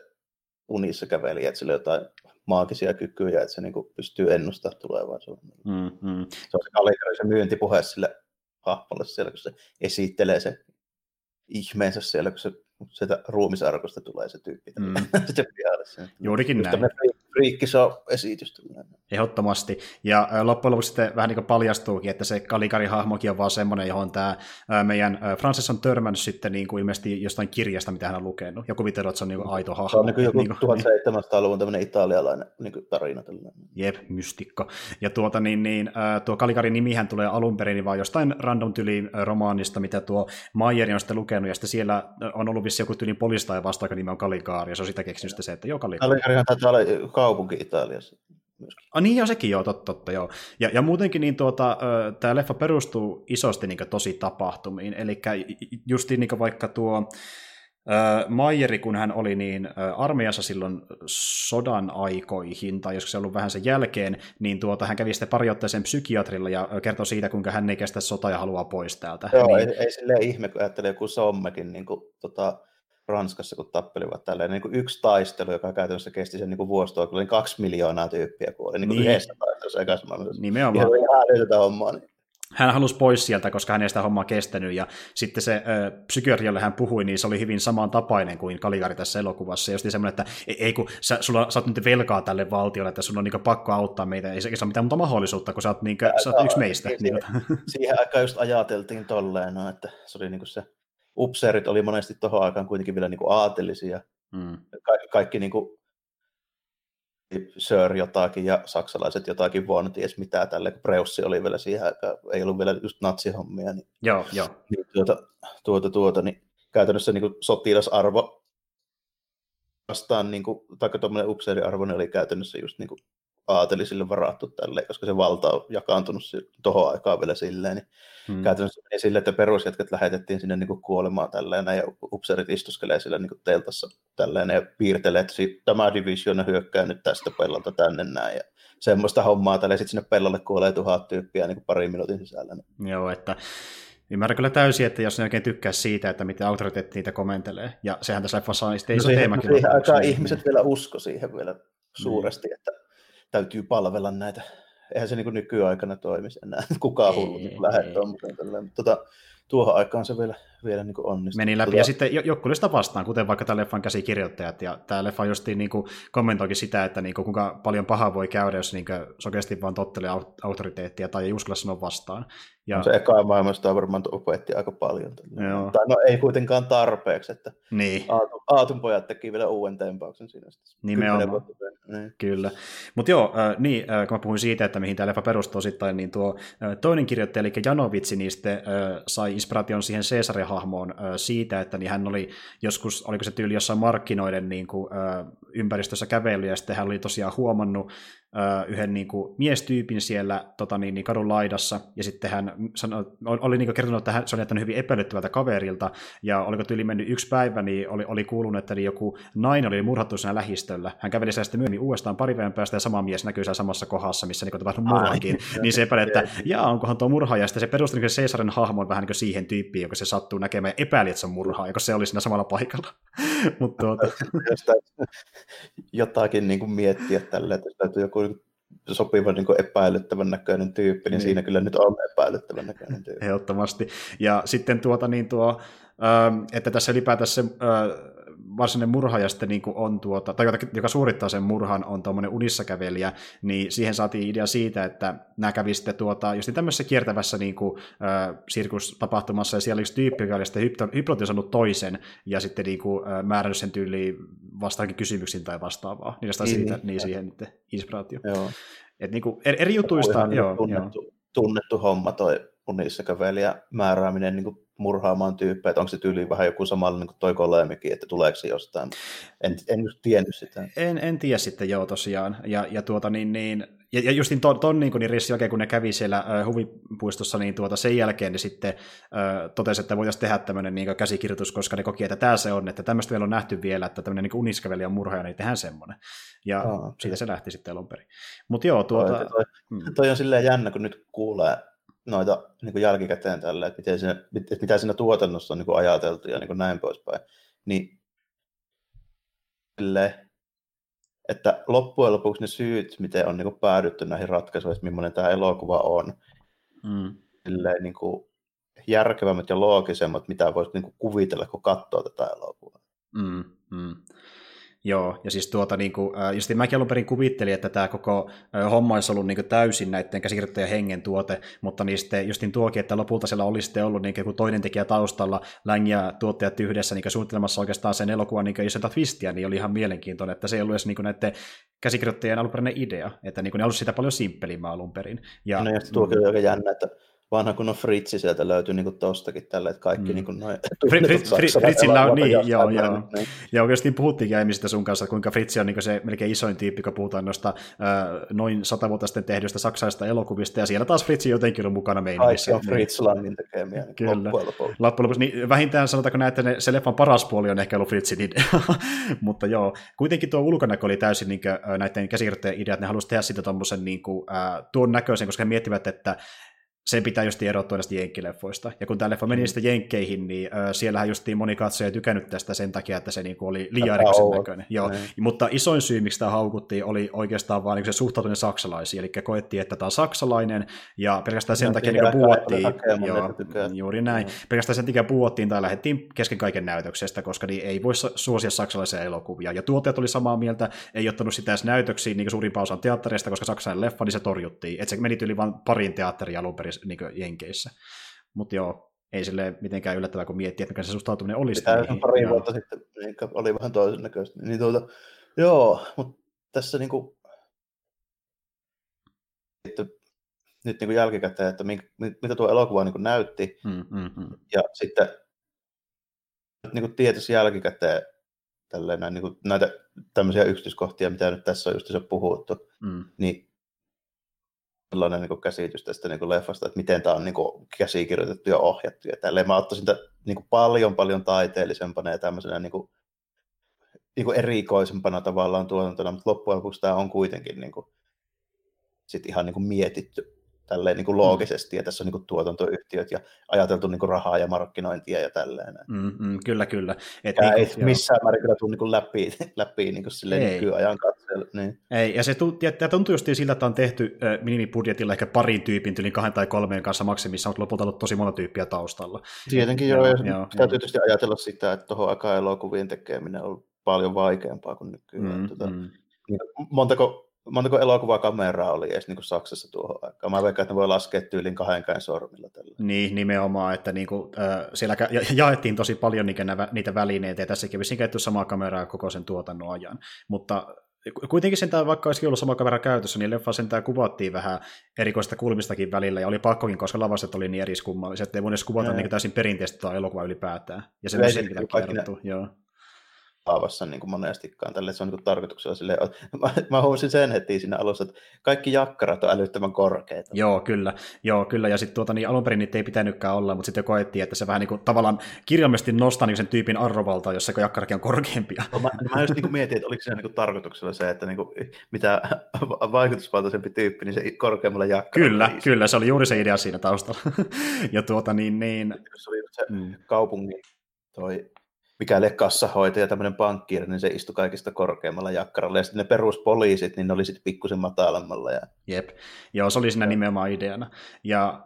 unissa käveli, että sillä on jotain maagisia kykyjä, että se niin kuin pystyy ennustamaan tulevaisuuteen. Se on se Caligari, se myyntipuhe sillä hahmolle siellä, kun se esittelee se ihmeensä siellä, kun se sieltä ruumisarkosta tulee se tyyppi. Sitten pihalle. Juurikin näin. Riikkiso esitystä. Ehdottomasti. Ja loppujen lopuksi sitten vähän niin kuin paljastuukin, että se Caligari-hahmokin on vaan semmoinen, johon tämä meidän Francis on törmännyt sitten niin kuin ilmeisesti jostain kirjasta, mitä hän on lukenut. Ja kuvitellut, että se on niin kuin aito hahmo. Se on niin joku 1700-luvun tämmöinen italialainen niin kuin tarina. Tällainen. Jep, mystikko. Ja tuo Caligari-nimihän tulee alun perin vaan jostain random tyliin romaanista, mitä tuo Mayer on sitten lukenut. Ja sitten siellä on ollut vissi joku tylin poliisi tai vasta, joka nimi on Caligari. Ja se on sitä keksinyt sitten se, että joo, Caligari. Kaupunki Italiassa. Niin joo, sekin joo, totta joo. Ja muutenkin niin tämä leffa perustuu isosti niin tosi tapahtumiin, eli justiin niin vaikka tuo Mayeri, kun hän oli niin armeijassa silloin sodan aikoihin, tai joskus se ollut vähän sen jälkeen, niin hän kävi sitten pari otteeseen psykiatrilla ja kertoi siitä, kuinka hän ei kestä sotaa ja haluaa pois täältä. Joo, niin. Ei silleen ihme, kun ajattelee joku sommekin niin kuin, Ranskassa, kun tappelivat tälleen, niin kuin yksi taistelu, joka käytännössä kesti sen niin kuin vuositoa, kun oli 2 miljoonaa tyyppiä kuoli, niin kuin yhdessä taistelussa ekassa maailmassa. Nimenomaan. Hän halusi pois sieltä, koska hän ei sitä hommaa kestänyt, ja sitten se psykiatri, jolle hän puhui, niin se oli hyvin samantapainen kuin Caligari tässä elokuvassa, ja just semmoinen, että ei kun sä oot nyt velkaa tälle valtiolle, että sun on niin pakko auttaa meitä, ei se ole mitään muuta mahdollisuutta, kun sä oot yksi meistä. Siihen aikaan just ajateltiin tolleen, että se oli niin kuin se upseerit oli monesti tohon aikaan kuitenkin vielä niinku aatelisia. Kaikki niinku sör jotakin ja saksalaiset jotakin vaan, ties mitä tälle, kun Preussi oli vielä siihen aikaan, ei ollut vielä just natsihommia. Niin, joo. Niin niin käytännössä niinku sotilasarvo vastaan, niinku, tai tuommoinen upseeriarvo, niin oli käytännössä just niinku aatelisille varattu tälle, koska se valta on jakaantunut tohon aikaan vielä silleen, niin käytännössä meni silleen, että perusjätket lähetettiin sinne niin kuin kuolemaan tälleen, ja upseerit istuskelee sillä niin kuin teltassa tälleen, ja piirtelee, että tämä divisiona hyökkää nyt tästä pellalta tänne näin, ja semmoista hommaa tälleen, sitten sinne pellalle kuolee 1000 tyyppiä niin kuin parin minuutin sisällä. Niin. Joo, että ymmärrän kyllä täysin, että jos ne oikein tykkää siitä, että miten autoriteetti niitä komentelee, ja sehän tässä leffassa on sitten iso teemakin. Siihen aikaan ihmiset vielä usko siihen vielä suuresti, että täytyy palvella näitä. Eihän se niin kuin nykyaikana toimisi enää. Kukaan hullu niin lähettöön. Tuohon aikaan se vielä niin kuin onnistui. Meni läpi ja sitten jokkulista vastaan, kuten vaikka tämä leffan käsikirjoittajat. Ja tämä leffa justiin niin kommentoikin sitä, että niin kuin, kuinka paljon pahaa voi käydä, jos niin sokeasti vaan tottelee autoriteettia tai ei uskalla sanoa vastaan. Ja se eka maailmasta varmaan opetti aika paljon. Tai no ei kuitenkaan tarpeeksi, että niin. Aatunpojat teki vielä uuden tempauksen siinä. Nimenomaan. Niin. Kyllä. Mutta joo, niin, kun mä puhuin siitä, että mihin tämä leffa perustuu osittain, niin tuo toinen kirjoittaja, eli Janowitz, niin sitten sai inspiraation siihen Cesare-hahmoon siitä, että niin hän oli joskus, oliko se tyyli jossain markkinoiden niin kuin, ympäristössä kävely, ja sitten hän oli tosiaan huomannut yhden niin kuin, miestyypin siellä niin, kadun laidassa, ja sitten hän oli niin kuin, kertonut, että se on jättänyt hyvin epäilyttävältä kaverilta, ja oliko tyyli mennyt yksi päivä, niin oli kuulunut, että niin joku nainen oli murhattu siinä lähistöllä. Hän käveli siellä sitten myöhemmin uudestaan pari päivän päästä, ja sama mies näkyy siellä samassa kohdassa, missä niin tapahtunut murhankin. Niin se epäili, että jaa, onkohan tuo murhaaja, ja sitten se perustui niin Cesaren hahmon vähän niin siihen tyyppiin, joka se sattuu näkemään, ja epäili, että se on murhaa, eikö se oli siinä samalla paikalla. Mut jotakin niin kuin miettiä tällä, että täytyy joku sopiva niin kuin epäilyttävän näköinen tyyppi, niin siinä kyllä nyt on epäilyttävän näköinen tyyppi. Ehdottomasti. Ja sitten että tässä ylipäätään se varsinainen murhaaja sitten niin kuin on tai joka suorittaa sen murhan, on tuommoinen unissakävelijä, niin siihen saatiin idea siitä, että nämä kävi sitten just niin tämmöisessä kiertävässä niin kuin, sirkustapahtumassa, ja siellä yksi tyyppi, joka oli sitten hypnotisoinut toisen, ja sitten niin kuin, määrännyt sen tyyliin vastaankin kysymyksiin tai vastaavaa. Niistä siitä, niin siihen nyt inspiraatio. Joo. Et niin kuin eri jutuista. Joo, tunnettu homma toi unissakävelijä määrääminen niin kuin murhaamaan tyyppejä, että onko se tyyli vähän joku samalla niin kuin toi Kolemikin, että tuleeko se jostain. En just tiennyt sitä. En tiedä sitten, joo, tosiaan. Ja just niin ton niin kuin rissi oikein, kun ne kävi siellä huvipuistossa, niin sen jälkeen ne sitten totesi, että voitaisiin tehdä tämmöinen niin käsikirjoitus, koska ne koki, että tämä se on, että tämmöistä meillä on nähty vielä, että tämmöinen niin uniskävelijä on murhaaja, niin tehdään semmoinen. Ja siitä se lähti sitten alun perin. Mutta joo, Toi on silleen jännä, kun nyt kuulee noita niin kuin jälkikäteen tällä, että mitä siinä tuotannossa on niin kuin ajateltu ja niin kuin näin poispäin. Niin että loppujen lopuksi ne syyt, miten on niin kuin päädytty näihin ratkaisuihin, että millainen tämä elokuva on, niin kuin järkevämmät ja loogisemmat, mitä voisi niin kuin kuvitella, kun katsoo tätä elokuvaa. Joo, ja siis just mäkin alun perin kuvittelin, että tämä koko homma olisi ollut niin kuin täysin näiden käsikirjoittajien hengen tuote, mutta niin sitten just niin tuokin, että lopulta siellä oli sitten ollut niin kuin toinen tekijä taustalla, Lang ja tuottajat yhdessä niin kuin suunnittelemassa oikeastaan sen elokuvan, niin jos jotain twistiä, niin oli ihan mielenkiintoinen, että se ei ollut edes niin kuin näiden käsikirjoittajien alunperäinen idea, että niin kuin ne olisivat sitä paljon simppelimmää alun perin. Ja sitten tuokin oli aika jännä, että vanha kun on Fritsi, sieltä löytyy niinku tostakin tällä, että kaikki niinku noin Fritzillä on niin, joo. Niin. Ja oikeasti puhuttiinkin aiemmin sitä sun kanssa, kuinka Fritsi on niinku se melkein isoin tyyppi, kun puhutaan noista noin 100 vuotta sitten tehdyistä saksalaisista elokuvista, ja siellä taas Fritsi jotenkin on mukana meiningissä. Kaikki on Fritz Langin tekemiä. Kyllä. Loppujen lopuksi. Niin vähintään sanotaanko näin, että se leffan paras puoli on ehkä ollut Fritsin idea. Mutta joo, kuitenkin tuo ulkonäkö oli täysin niinku näiden käsikirjoittajien idea, että ne halusivat tehdä sitä tommosen niinku, tuon näköisen, koska he miettivät, että sen pitää just erottua näistä jenkkileffoista. Ja kun tämä leffa meni sitten jenkkeihin, niin siellähän just moni katsoja ei tykännyt tästä sen takia, että se niinku oli liian erikoisen näköinen. Joo. Mutta isoin syy, miksi tämä haukuttiin, oli oikeastaan vaan niinku se suhtautuminen saksalaisiin. Eli koettiin, että tämä on saksalainen, ja pelkästään sen takia niinku puhuttiin. Juuri näin. Pelkästään sen takia puhuttiin tai lähdettiin kesken kaiken näytöksestä, koska niin ei voi suosia saksalaisia elokuvia. Ja tuotteet oli samaa mieltä, ei ottanut sitä edes näytöksiin niin suurimpaan osaan teatterista, koska saksalainen leffa, niin se torjuttiin. Et se meni yli vain pariin teatteria alun perin niin kuin jenkeissä. Mutta joo, ei silleen mitenkään yllättävää, kun miettii, että mikä se suhtautuminen oli sitä. Pari vuotta sitten oli vähän toisen näköistä. Niin joo, mutta tässä niinku, nyt niinku jälkikäteen, että mitä tuo elokuva niinku näytti, ja sitten niinku tietysti jälkikäteen tälleen, niinku, näitä tämmöisiä yksityiskohtia, mitä nyt tässä on just puhuttu, niin sellainen niin käsitys tästä niin leffasta, että miten tämä on niin käsikirjoitettu ja ohjattu. Ja tälleen mä ottaisin tämän niin paljon taiteellisempana ja tämmöisenä niin kuin erikoisempana tavallaan tuotantona, mutta loppujen lopuksi tämä on kuitenkin niin kuin, sit ihan niin kuin mietitty tälleen niin loogisesti, ja tässä on niin tuotantoyhtiöt ja ajateltu niin rahaa ja markkinointia ja tälleen. Kyllä. Et ja niin, ei missään määrin kyllä tule niin läpi niin silleen nykyajan katsella. Niin. Ei, ja se tuntuu just siltä, että on tehty minimibudjetilla ehkä parin tyypin, yli 2 tai 3 kanssa maksimissa, mutta lopulta on ollut tosi monta tyyppiä taustalla. Tietenkin joo. Pitää tietysti ajatella sitä, että tuohon aikaan elokuvien tekeminen on paljon vaikeampaa kuin nykyään. Montako elokuvakameraa oli edes niin kuin Saksassa tuohon aikaan? Mä veikkaan, että ne voi laskea tyylin 2 käden sormilla tällä. Niin, nimenomaan, että niin kuin, siellä jaettiin tosi paljon niitä välineitä, ja tässäkin vissiin käytetty samaa kameraa koko sen tuotannon ajan. Mutta kuitenkin sentään, vaikka olisikin ollut sama kamera käytössä, niin leffa sentään kuvattiin vähän erikoista kulmistakin välillä, ja oli pakkokin, koska lavastet oli niin eriskummalliset, että ei voinut edes kuvata niin täysin perinteistä tai elokuvaa ylipäätään. Ja se on senkin kerrottu, joo. Haavassa niin kuin monestikaan. Tälle se on niin kuin tarkoituksella silleen. Mä huomasin sen heti siinä alussa, että kaikki jakkarat on älyttömän korkeita. Joo, kyllä. Ja sitten alun perin niitä ei pitänytkään olla, mutta sitten koettiin, että se vähän niin kuin, tavallaan kirjaimellisesti nostaa niin sen tyypin arvovaltaa, jossa jakkarakin on korkeampia. Mä just niin kuin mietin, että oliko siinä niin kuin tarkoituksella se, että niin kuin, mitä vaikutusvaltaisempi tyyppi, niin se korkeammalla jakkaralla. Kyllä. Se oli juuri se idea siinä taustalla. Ja se oli se kaupungin toi mikäli kassahoitaja, tämmöinen pankkiiri, niin se istui kaikista korkeammalla jakkaralla. Ja sitten ne peruspoliisit, niin ne oli sitten pikkusen matalammalla. Ja... Jep, joo, se oli siinä nimenomaan ideana. Ja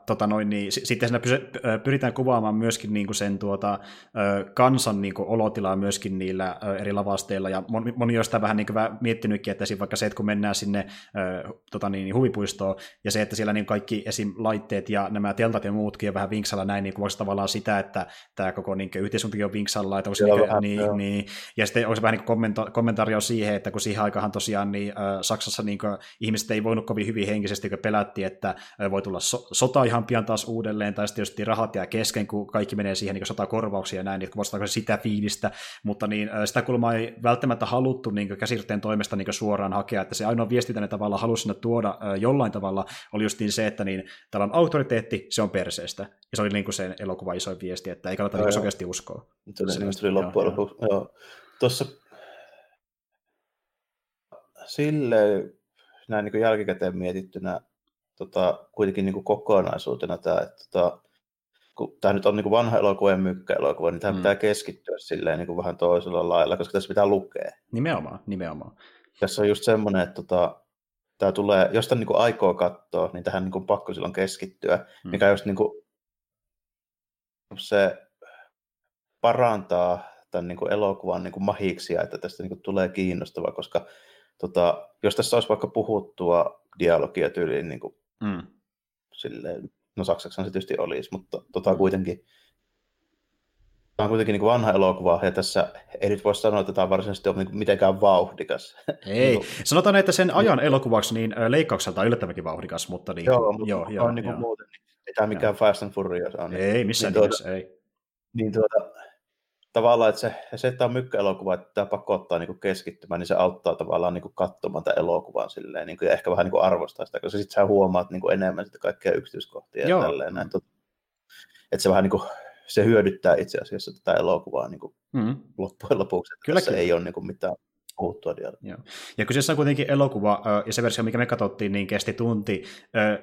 niin, sitten siinä pyritään kuvaamaan myöskin niin kuin sen kansan niin kuin olotilaa myöskin niillä eri lavasteilla. Ja moni on sitä vähän niin kuin miettinytkin, että vaikka se, että kun mennään sinne huvipuistoon, ja se, että siellä niin kaikki esim. Laitteet ja nämä teltat ja muutkin on vähän vinksalla näin, niin kuvasi tavallaan sitä, että tämä koko niin kuin yhteiskuntakin on vinksalla, että niin. Ja sitten on se vähän niin kommentaario siihen, että kun siihen aikaan tosiaan niin Saksassa niin ihmiset ei voinut kovin hyvin henkisesti, kun pelättiin, että voi tulla sota ihan pian taas uudelleen, tai sitten tietysti rahat jää kesken, kun kaikki menee siihen niin sotakorvauksia ja näin, niin kuvastaako se sitä fiilistä, mutta niin, sitä kulmaa ei välttämättä haluttu niin käsirteen toimesta niin suoraan hakea, että se ainoa viesti, mitä ne tavallaan halusi sinne tuoda jollain tavalla, oli just niin se, että niin, täällä on auktoriteetti, se on perseestä, ja se oli niin sen elokuva isoin viesti, että ei kannata niin oikeasti uskoa. Tuli loppujen lopuksi. Tuossa silleen näin niin jälkikäteen mietittynä kuitenkin niin kokonaisuutena tämä, että kun tämä nyt on niin vanha elokuva ja mykkäelokuva, niin tämä pitää keskittyä silleen niin vähän toisella lailla, koska tässä pitää lukea. Nimenomaan. Tässä on just semmoinen, että tämä tulee, jos tämän niin aikoo katsoa, niin tähän niin pakko silloin keskittyä, mikä just niin se... parantaa tämän niin kuin elokuvan niin kuin mahiksia, että tästä niin kuin tulee kiinnostava, koska jos tässä olisi vaikka puhuttua dialogia tyyliin, niin kuin, silleen, no saksaksihan se tietysti olisi, mutta kuitenkin tämä on kuitenkin niin kuin vanha elokuva, ja tässä ei nyt voi sanoa, että tämä on varsinaisesti ole mitenkään vauhdikas. Ei, sanotaan, että sen ajan elokuvaksi niin leikkaukselta on yllättävänkin vauhdikas, mutta niin on niin kuin muuten, ei tämä mikään Fast and Furious on. Ei, missään nimessä, ei. Niin tavallaan, että se että on mykkäelokuva, että tämä pakottaa niin kuin keskittymään, niin se auttaa tavallaan niin kuin katsomaan tämän elokuvan silleen, niin kuin, ja ehkä vähän niin kuin arvostaa sitä, koska sitten sä huomaat niin kuin enemmän sitä kaikkea yksityiskohtia. Ja tälleen, että se vähän niin kuin, se hyödyttää itse asiassa tätä elokuvaa niin kuin loppujen lopuksi, että tässä ei ole niin kuin mitään. Joo. Ja kyseessä on kuitenkin elokuva, ja se versio, mikä me katsottiin, niin kesti tunti,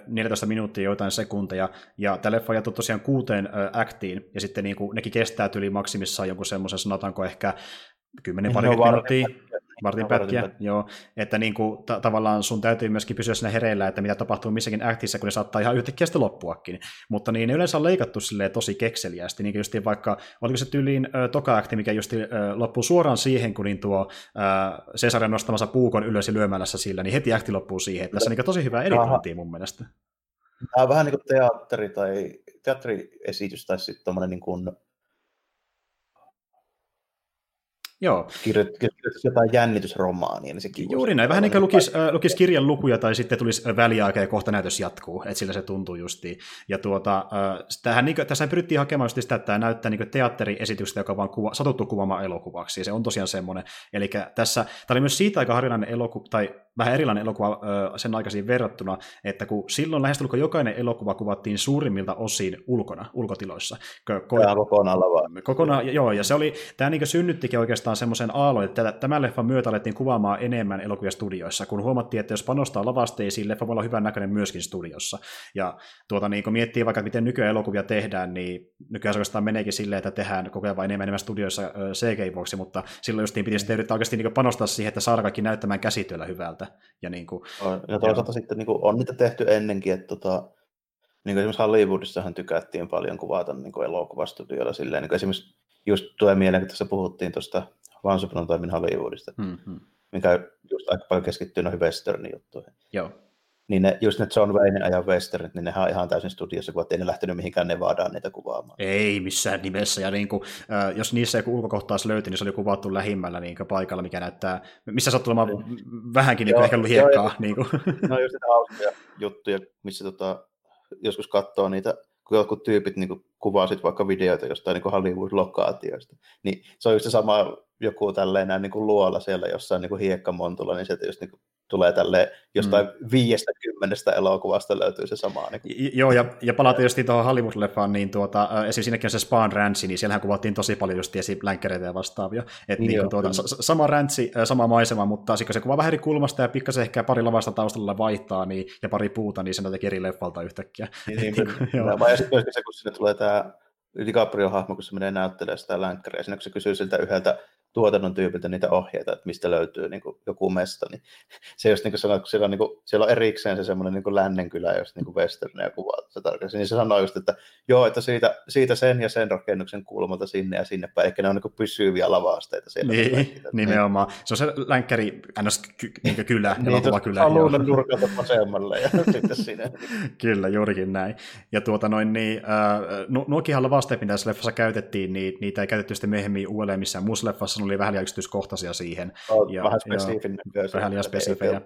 14 minuuttia joitain sekunteja, ja tämä leffa jaettu tosiaan 6 aktiin, ja sitten niin kuin, nekin kestää yli maksimissaan jonkun semmoisen, sanotaanko ehkä 10-20 minuuttia. Vartinpätkiä, joo. Että niin kuin, tavallaan sun täytyy myöskin pysyä siinä hereillä, että mitä tapahtuu missäkin actissä, kun ne saattaa ihan yhtäkkiä sitten loppuakin. Mutta niin ne yleensä on leikattu silleen tosi kekseliästi. Niin justiin vaikka, oliko se tyyliin toka-acti, mikä justiin loppuu suoraan siihen, kun niin tuo Cesare nostamassa puukon ylös ja lyömälässä sillä, niin heti acti loppuu siihen. Että tässä on niin tosi hyvää editointia mun mielestä. Tämä on vähän niin kuin teatteri tai teatteriesitys tai sitten tommoinen niin kuin kirjoittaisi jotain jännitysromaania. Niin sekin juuri näin. Vähän niin kuin lukisi kirjan lukuja tai sitten tulisi väliaika ja kohta näytös jatkuu. Että sillä se tuntuu justiin. Ja tässä pyrittiin hakemaan just sitä, että tämä näyttää niin teatteriesitystä, joka on vaan satuttu kuvaamaan elokuvaksi. Ja se on tosiaan semmoinen. Eli tässä oli myös siitä aika harvinainen elokuva, tai vähän erilainen elokuva sen aikaisiin verrattuna, että kun silloin lähestulkoon jokainen elokuva kuvattiin suurimmilta osin ulkotiloissa. Kokonaan lavaa. Kokonaan, joo. Ja se oli, tämä niin synnyttikin oikeastaan semmoisen aallon, että tämän leffan myötä alettiin kuvaamaan enemmän elokuvia studioissa, kun huomattiin, että jos panostaa lavasteisiin, leffa voi olla hyvän näköinen myöskin studiossa. Ja niin kun miettii vaikka, miten nykyään elokuvia tehdään, niin nykyään se oikeastaan meneekin silleen, että tehdään koko ajan enemmän studioissa CGI-vuoksi, mutta silloin just niin piti sitten yrittää oikeasti niin panostaa siihen, että saada kaikki näyttämään käsityöllä hyvältä. Ja, niin kun, ja toisaalta sitten niin on niitä tehty ennenkin, että niin esimerkiksi Hollywoodissahan tykättiin paljon kuvata niin elokuvastudioilla silleen, niin esimerkiksi just tulee mieleen, kun tässä puhuttiin tuosta Vansupunan toimin Hollywoodista, mikä just aika paljon keskittyy noihin westernin juttuihin. Joo. Niin ne John Wayne ajan westernit, niin nehän on ihan täysin studiossa, kun ei ne lähtenyt mihinkään Nevadaan niitä kuvaamaan. Ei missään nimessä, ja niin kuin, jos niissä joku ulkokohtaus löytyi, niin se oli kuvattu lähimmällä niin paikalla, mikä näyttää, missä sattuu olemaan vähänkin niin ehkä ollut hiekkaa. Niin no just niitä hauskoja juttuja, missä joskus katsoo niitä, kun jotkut tyypit niin kuvasivat vaikka videoita jostain niin Hollywood-lokaatioista, niin se on just se sama joku tälleen näin niin kuin luola siellä jossain niin kuin hiekkamontulla, niin sieltä just niin kuin tulee tälleen jostain 50 elokuvasta löytyy se sama. Niin kuin. Joo, ja palataan just tuohon Hollywood-leffaan, niin esimerkiksi siinäkin on se Spahn Ranchi, niin siellähän kuvattiin tosi paljon just länkkäreitä ja vastaavia. Et niin kuin sama ranchi, sama maisema, mutta kun se kuvaa vähän eri kulmasta ja pikkasen ehkä pari lavasta taustalla vaihtaa niin, ja pari puuta, niin se näytäkin eri leffalta yhtäkkiä. Niin, ja sitten myöskin se, kun sinne tulee tämä DiCaprio-hahmo, kun se menee näyttelemään sitä länkkäriä, siinä kun se kysyy siltä yhdeltä tuotannon tyypiltä niitä ohjeita, että mistä löytyy niin kuin joku mesta, niin se just niin kuin sanoo, kun siellä on, niin kuin, siellä on erikseen se semmoinen niin kuin lännenkylä, jos niin kuin westernia kuvaa, se tarkoittaa, niin se sanoo just, että joo, että siitä sen ja sen rakennuksen kulmalta sinne ja sinne päin, eli ne on niin kuin pysyviä lava-asteita siellä. Niin, nimenomaan. Se on se länkkäri niin kylä, elokuvakylä. Niin, alueen nurkalta vasemmalle ja sitten sinne. Kyllä, juurikin näin. Ja nuokinhan lava-asteet, mitä tässä leffassa käytettiin, niin niitä ei käytetty sitten myöhemmin uudelleen missään muussa leffassa, oli vähän liian yksityiskohtaisia siihen. Vähän liian spesifejä.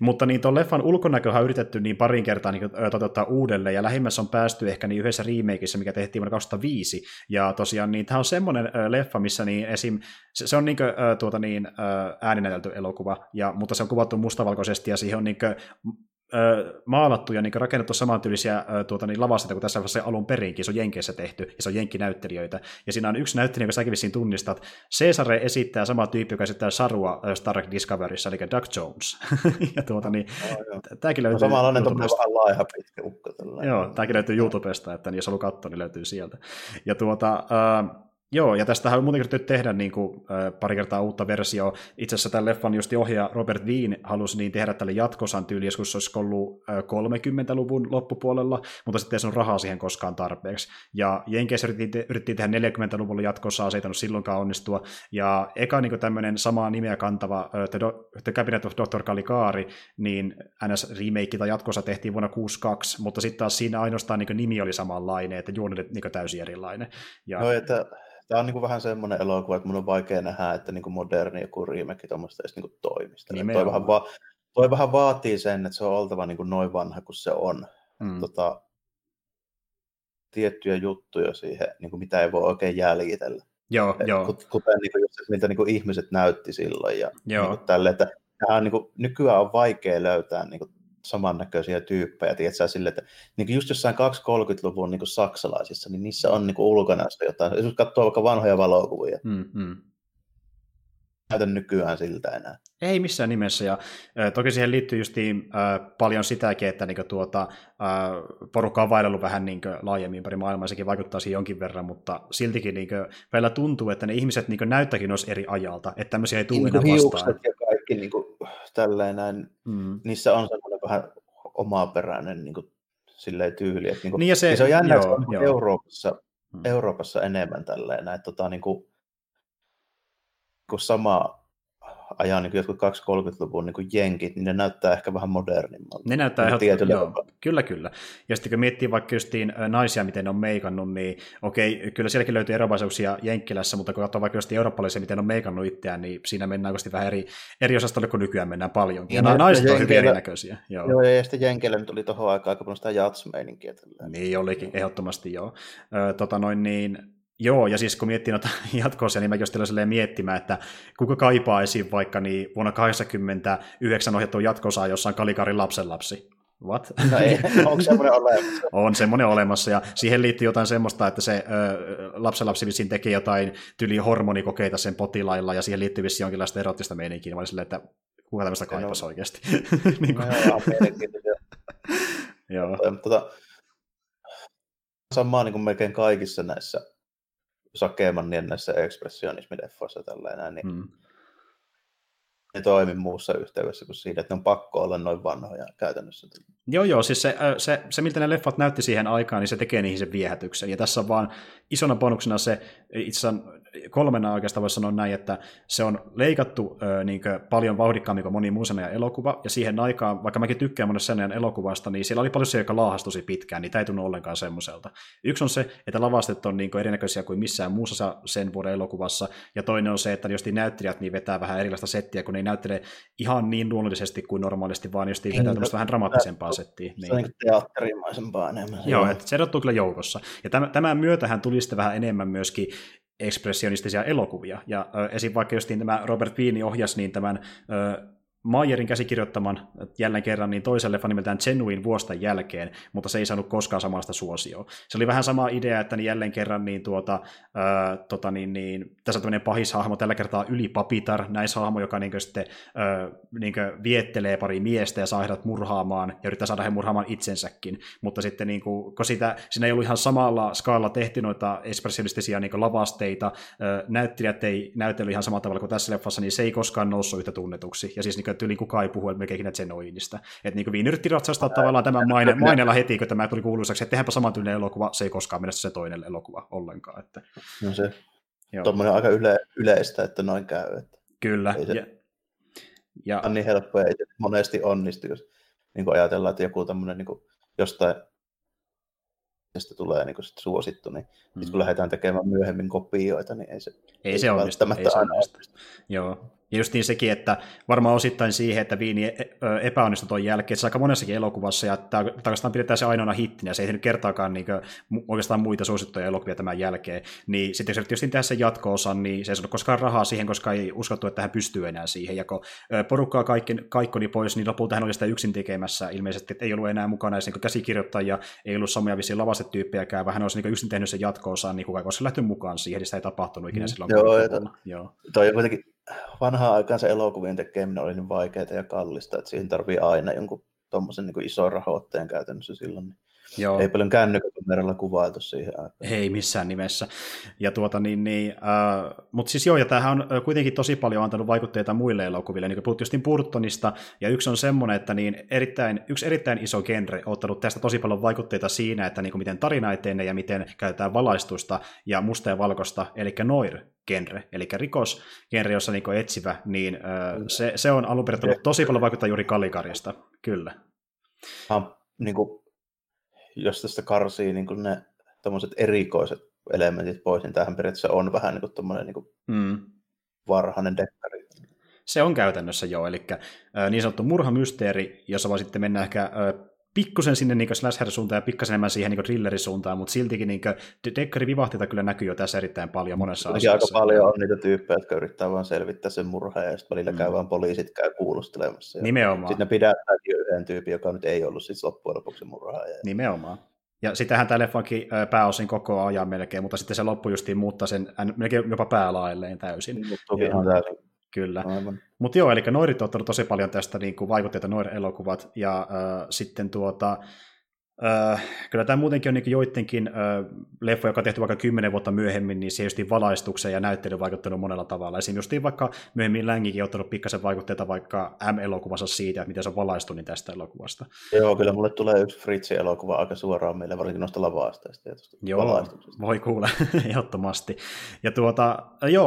Mutta niin tuon leffan ulkonäköhän on yritetty niin parin kertaa niin toteuttaa uudelleen, ja lähimmässä on päästy ehkä niin yhdessä remakeissa, mikä tehtiin vuonna 2005, ja tosiaan niin tämä on semmoinen leffa, missä niin esim. Se on niin kuin, ääninäytelty elokuva, mutta se on kuvattu mustavalkoisesti, ja siihen on niin kuin maalattu ja niin rakennettu samantyylisiä lavasteita kuin tässä vaiheessa alun perinkin. Se on Jenkeissä tehty, ja se on jenkinäyttelijöitä. Ja siinä on yksi näyttelijä, jonka säkin vissiin tunnistat. Cesare esittää sama tyyppi, joka esittää Sarua Star Trek Discoveryssä, eli Doug Jones. Ja tämäkin löytyy samanlainen laiha pitkä ukko. Joo, tämäkin löytyy YouTubesta, että jos haluaa katsoa, niin löytyy sieltä. Ja joo, ja tästähän on muutenkin yritetty tehdä niin kuin, pari kertaa uutta versiota. Itse asiassa tämän leffan just ohjaaja Robert Veen halusi niin tehdä tälle jatkosan tyyliin, joskus olisi ollut 30-luvun loppupuolella, mutta sitten ei saanut rahaa siihen koskaan tarpeeksi. Ja Jenkeissä yritettiin tehdä 40-luvulla jatkosaa, se ei tainnut silloinkaan onnistua. Ja eka niin kuin tämmöinen samaa nimeä kantava The Cabinet of Dr. Caligari, niin NS-remake tai jatkosa tehtiin vuonna 1962, mutta sitten taas siinä ainoastaan niin kuin nimi oli samanlainen, että juoni oli niin täysin erilainen. Ja tämä on niin kuin vähän semmoinen elokuva, että mun on vaikea nähdä, että niin kuin moderni joku remake tuommoista edes niin toimista. Toi vähän vaatii sen, että se on oltava niin kuin noin vanha kuin se on. Mm. Tiettyjä juttuja siihen, niin kuin mitä ei voi oikein jäljitellä. Joo, joo. Kuten niin kuin, mitä niin kuin ihmiset näytti silloin. Ja niin kuin tälle, että niin kuin, nykyään on vaikea löytää niin kuin samannäköisiä tyyppejä, tiedätkö sille, että niin just jossain 230-luvun niin saksalaisissa, niin niissä on niin ulkonäössä jotain. Esimerkiksi katsoo vaikka vanhoja valokuvia. Näytä nykyään siltä enää. Ei missään nimessä, ja toki siihen liittyy just paljon sitäkin, että porukka on vaelellut vähän laajemmin ympäri maailmaa, ja sekin vaikuttaa siihen jonkin verran, mutta siltikin välillä tuntuu, että ne ihmiset näyttäkin olisi eri ajalta, että tämmöisiä ei tule enää vastaan. Ja kaikki tälleen näin, niissä on semmoinen vähän omaperäinen silleen tyyli. Että, niin se on jännä, että Euroopassa enemmän tälleen näin, kun sama ajaa niin jotkut 230-luvun niin jenkit, niin ne näyttää ehkä vähän modernimmalta. Ne näyttää ihan, kyllä. Ja sitten kun miettii vaikka justiin naisia, miten ne on meikannut, niin okei, kyllä sielläkin löytyy eroavaisuuksia Jenkkilässä, mutta kun katsoo vaikka justiin eurooppalaisia, miten ne on meikannut itseään, niin siinä mennään oikeasti vähän eri osastolle, kun nykyään mennään paljonkin. Ja naiset on hyvin erinäköisiä. Joo, ja sitten Jenkillä nyt oli tuohon aikaan aika paljon sitä jatsmeininkiä. Niin olikin, ehdottomasti joo. Joo, ja siis kun miettii noita jatkoisia, niin mäkin olisin silleen miettimään, että kuka kaipaa esiin vaikka niin vuonna 1989 ohjattua jatkosaa, jossa on Caligarin lapsenlapsi. What? No ei, onko semmoinen olemassa? On semmoinen olemassa, ja siihen liittyy jotain semmoista, että se lapsenlapsi vissiin tekee jotain hormonikokeita sen potilailla, ja siihen liittyy vissiin jonkinlaista erottista meininkiä, niin mä olin silleen, että kuka tämmöistä kaipasi oikeasti. Joo. Samaa niin kuin melkein kaikissa näissä Sakemanien näissä ekspressionismideffoissa tällainen, niin ne toimi muussa yhteydessä kuin siinä, että ne on pakko olla noin vanhoja käytännössä. Joo, siis se miltä ne leffat näytti siihen aikaan, niin se tekee niihin sen viehätyksen. Ja tässä on vaan isona bonuksena se, itse asiassa kolmena oikeastaan voisi sanoa näin, että se on leikattu niin paljon vauhdikkaammin kuin moni muun sen ajan elokuva, ja siihen aikaan, vaikka mäkin tykkään monessa sen ajan elokuvasta, niin siellä oli paljon se, joka laahastui pitkään, niin tämä ei tunnu ollenkaan semmoiselta. Yksi on se, että lavastet on niin erinäköisiä kuin missään muussa sen vuoden elokuvassa, ja toinen on se, että jos näyttelijät niin vetää vähän erilaista settiä, kun ne ei näyttele ihan niin luonnollisesti kuin normaalisti, vaan jos vetää tämmöistä vähän dramaattisempaa settiä. Se on teatterimaisempaa enemmän. Joo, että se erottuu kyllä joukossa. Ja tämän myötähän tuli sitten vähän enemmän myöskin ekspressionistisia elokuvia, ja esim. Vaikka justiin tämä Robert Wiene ohjasi niin tämän Mayerin käsikirjoittaman jälleen kerran niin toisen leffan nimeltään Genuine vuosta jälkeen, mutta se ei saanut koskaan samanlaista suosioa. Se oli vähän sama idea, että niin jälleen kerran niin tässä on tämmöinen pahis hahmo, tällä kertaa Yli Papitar, naishahmo, joka viettelee pari miestä ja saa heidät murhaamaan ja yrittää saada he murhaamaan itsensäkin, mutta sitten kun siinä ei ollut ihan samalla skaalla tehty noita ekspressionistisia lavasteita, näyttelijät ei näytellyt ihan samalla tavalla kuin tässä leffassa, niin se ei koskaan noussut yhtä tunnetuksi, ja siis tyyli kukaan ei puhu melkein ikinä Genuinesta. Että vi nyrtti ratsastaa tavallaan tämän mainella heti, kun tämä tuli kuuluisaksi, että tehdäänpä samantyylinen elokuva, se ei koskaan mennä se toinen elokuva ollenkaan. Että. No se tuommoinen aika yleistä, että noin käy. Että kyllä. Se ja on niin helppoa, ei monesti onnistu, jos ajatellaan, että joku tämmöinen jostain mistä tulee suosittu, niin sitten kun lähdetään tekemään myöhemmin kopioita, niin ei se välttämättä aina onnistu. Joo. Ja just niin sekin, että varmaan osittain siihen, että Viini epäonnistui tuon jälkeen, että se aika monessakin elokuvassa, ja takastaan pidetään se ainoana hittinä, se ei tehnyt kertaakaan oikeastaan muita suosittuja elokuvia tämän jälkeen, niin sitten jos tietysti tehdä sen jatko-osan, niin se ei saanut koskaan rahaa siihen, koska ei uskottu, että hän pystyy enää siihen, ja kun porukkaa kaikkoni pois, niin lopulta hän oli sitä yksin tekemässä, ilmeisesti ei ollut enää mukana edes käsikirjoittajia, ei ollut samoja vissiin lavastetyyppejäkään, vaan hän olisi yksin tehnyt sen jatko-osan, niin kukaan olisi lähtenyt mukaan siihen, niin sitä ei tapahtunut ikinä silloin. Joo. Vanhaan aikaan se elokuvien tekeminen oli niin vaikeaa ja kallista, että siihen tarvii aina jonkun tommosen ison rahoitteen käytännössä silloin. Joo. Ei paljon kännykäkameralla kuvailtu siihen aikaan. Ei missään nimessä. Ja mutta siis joo, ja tämähän on kuitenkin tosi paljon antanut vaikutteita muille elokuville, niin kuin puhuttiin Burtonista, ja yksi on semmoinen, että yksi erittäin iso genre on ottanut tästä tosi paljon vaikutteita siinä, että miten tarina etenee ja miten käytetään valaistusta ja musta ja valkoista, eli noir-genre, eli rikosgenre, jossa etsivä, niin se on alun perin tosi paljon vaikuttaa juuri Caligarista, kyllä. Jos tästä karsii ne tommoset erikoiset elementit pois, niin tämähän periaatteessa on vähän tommoinen varhainen dekkari. Se on käytännössä joo, eli niin sanottu murhamysteeri, jossa vaan sitten mennään ehkä pikkusen sinne slasher-suuntaan ja pikkasen enemmän siihen thriller-suuntaan, mutta siltikin dekkarivivahteita kyllä näkyy jo tässä erittäin paljon monessa asiassa. Aika paljon on niitä tyyppejä, jotka yrittää vaan selvittää sen murhaa, ja sitten välillä käy vaan poliisit käy kuulustelemassa. Nimenomaan. Sitten ne pidätäänkin yhden tyypin, joka nyt ei ollut siis loppujen lopuksi murhaaja. Nimenomaan. Ja sitähän tämä leffankin pääosin koko ajan melkein, mutta sitten se loppu justiin muuttaa sen melkein jopa päälaelleen täysin. Täysin. Kyllä. Mutta joo, eli noirit on ottanut tosi paljon tästä vaikutteita, noir-elokuvat, ja sitten kyllä tämä muutenkin on joidenkin leffoja, joka on tehty vaikka 10 vuotta myöhemmin, niin se justiin valaistukseen ja näyttelyyn vaikuttanut monella tavalla. Esimerkiksi justiin vaikka myöhemmin Langikin on ottanut pikkasen vaikutteita vaikka M-elokuvansa siitä, että miten se on valaistunut niin tästä elokuvasta. Joo, kyllä mulle tulee yksi Fritz-elokuva aika suoraan meille, varsinkin noista lava-asteista tietysti. Joo, voi kuulla, ehdottomasti. Ja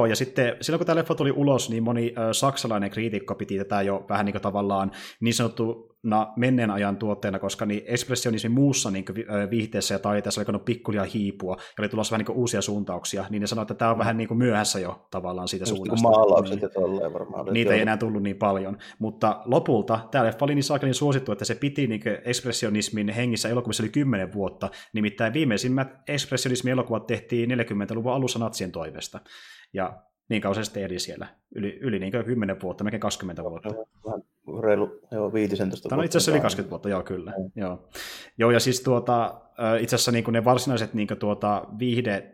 ja sitten silloin kun tämä leffa tuli ulos, niin moni saksalainen kriitikko piti tätä jo vähän tavallaan niin sanottu menneen ajan tuotteena, koska ekspressionismin muussa viihteessä ja taiteessa oli kannut pikkulia hiipua, ja oli tulossa vähän uusia suuntauksia, niin ne sanoi, että tämä on vähän myöhässä jo tavallaan siitä suunnasta. Maalaukset ja tolleen varmaan. Niitä ei enää tullut niin paljon, mutta lopulta tämä leffa oli niin saakelin suosittu, että se piti ekspressionismin hengissä elokuvissa oli 10 vuotta, nimittäin viimeisimmät ekspressionismin elokuvat tehtiin 40-luvun alussa natsien toimesta, ja niin kauan se sitten eli siellä, yli 10 vuotta, melkein 20 vuotta. Reilu, joo, 15 vuotta. No itse asiassa yli 20 vuotta, joo kyllä. Mm. Joo, ja siis itse asiassa ne varsinaiset viihde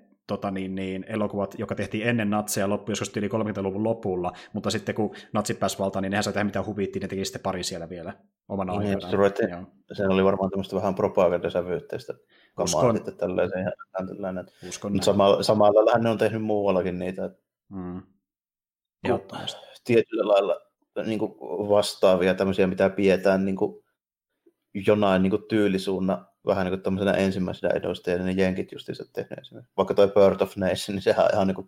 elokuvat, joka tehtiin ennen natseja, loppui joskus yli 30-luvun lopulla, mutta sitten kun natsit pääsivät valtaan, niin nehän sai tehdä mitä huvittiin, ne teki sitten pari siellä vielä omana aikanaan. Se oli varmaan tämmöistä vähän propagandasävyytteistä. Uskon. Samalla lailla ne on tehnyt muuallakin niitä. Tietyllä lailla vastaavia tämmöisiä, mitä pidetään jonain tyylisuunna vähän tämmöisenä ensimmäisenä edustajana, ne jenkit justiinsa tehneet esimerkiksi. Vaikka toi Birth of a Nation, niin sehän on ihan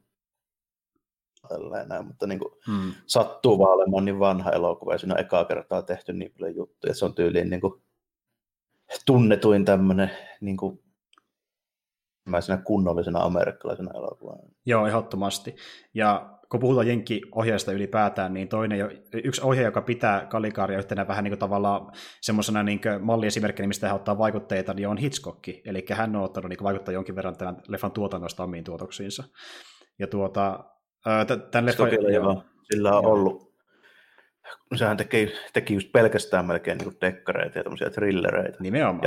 tällainen, mutta sattuu vaan olemaan niin vanha elokuva, ja siinä on ekaa kertaa tehty niin paljon juttuja, että se on tyyliin tunnetuin tämmöinen kunnollisena amerikkalaisena elokuvana. Joo, ehdottomasti. Ja kun puhutaan jenkkiohjaajista ylipäätään, niin yksi ohjaaja, joka pitää Caligaria yhtenä vähän tavallaan semmoisena malliesimerkkinä, mistä hän ottaa vaikutteita, niin on Hitchcock. Eli hän on ottanut vaikuttaa jonkin verran tämän leffan tuotannosta omiin tuotoksiinsa. Ja tämän leffan... Sillä on ollut sehän teki just pelkästään melkein niin kuin dekkareita ja tämmöisiä thrillereitä. Nimenomaan.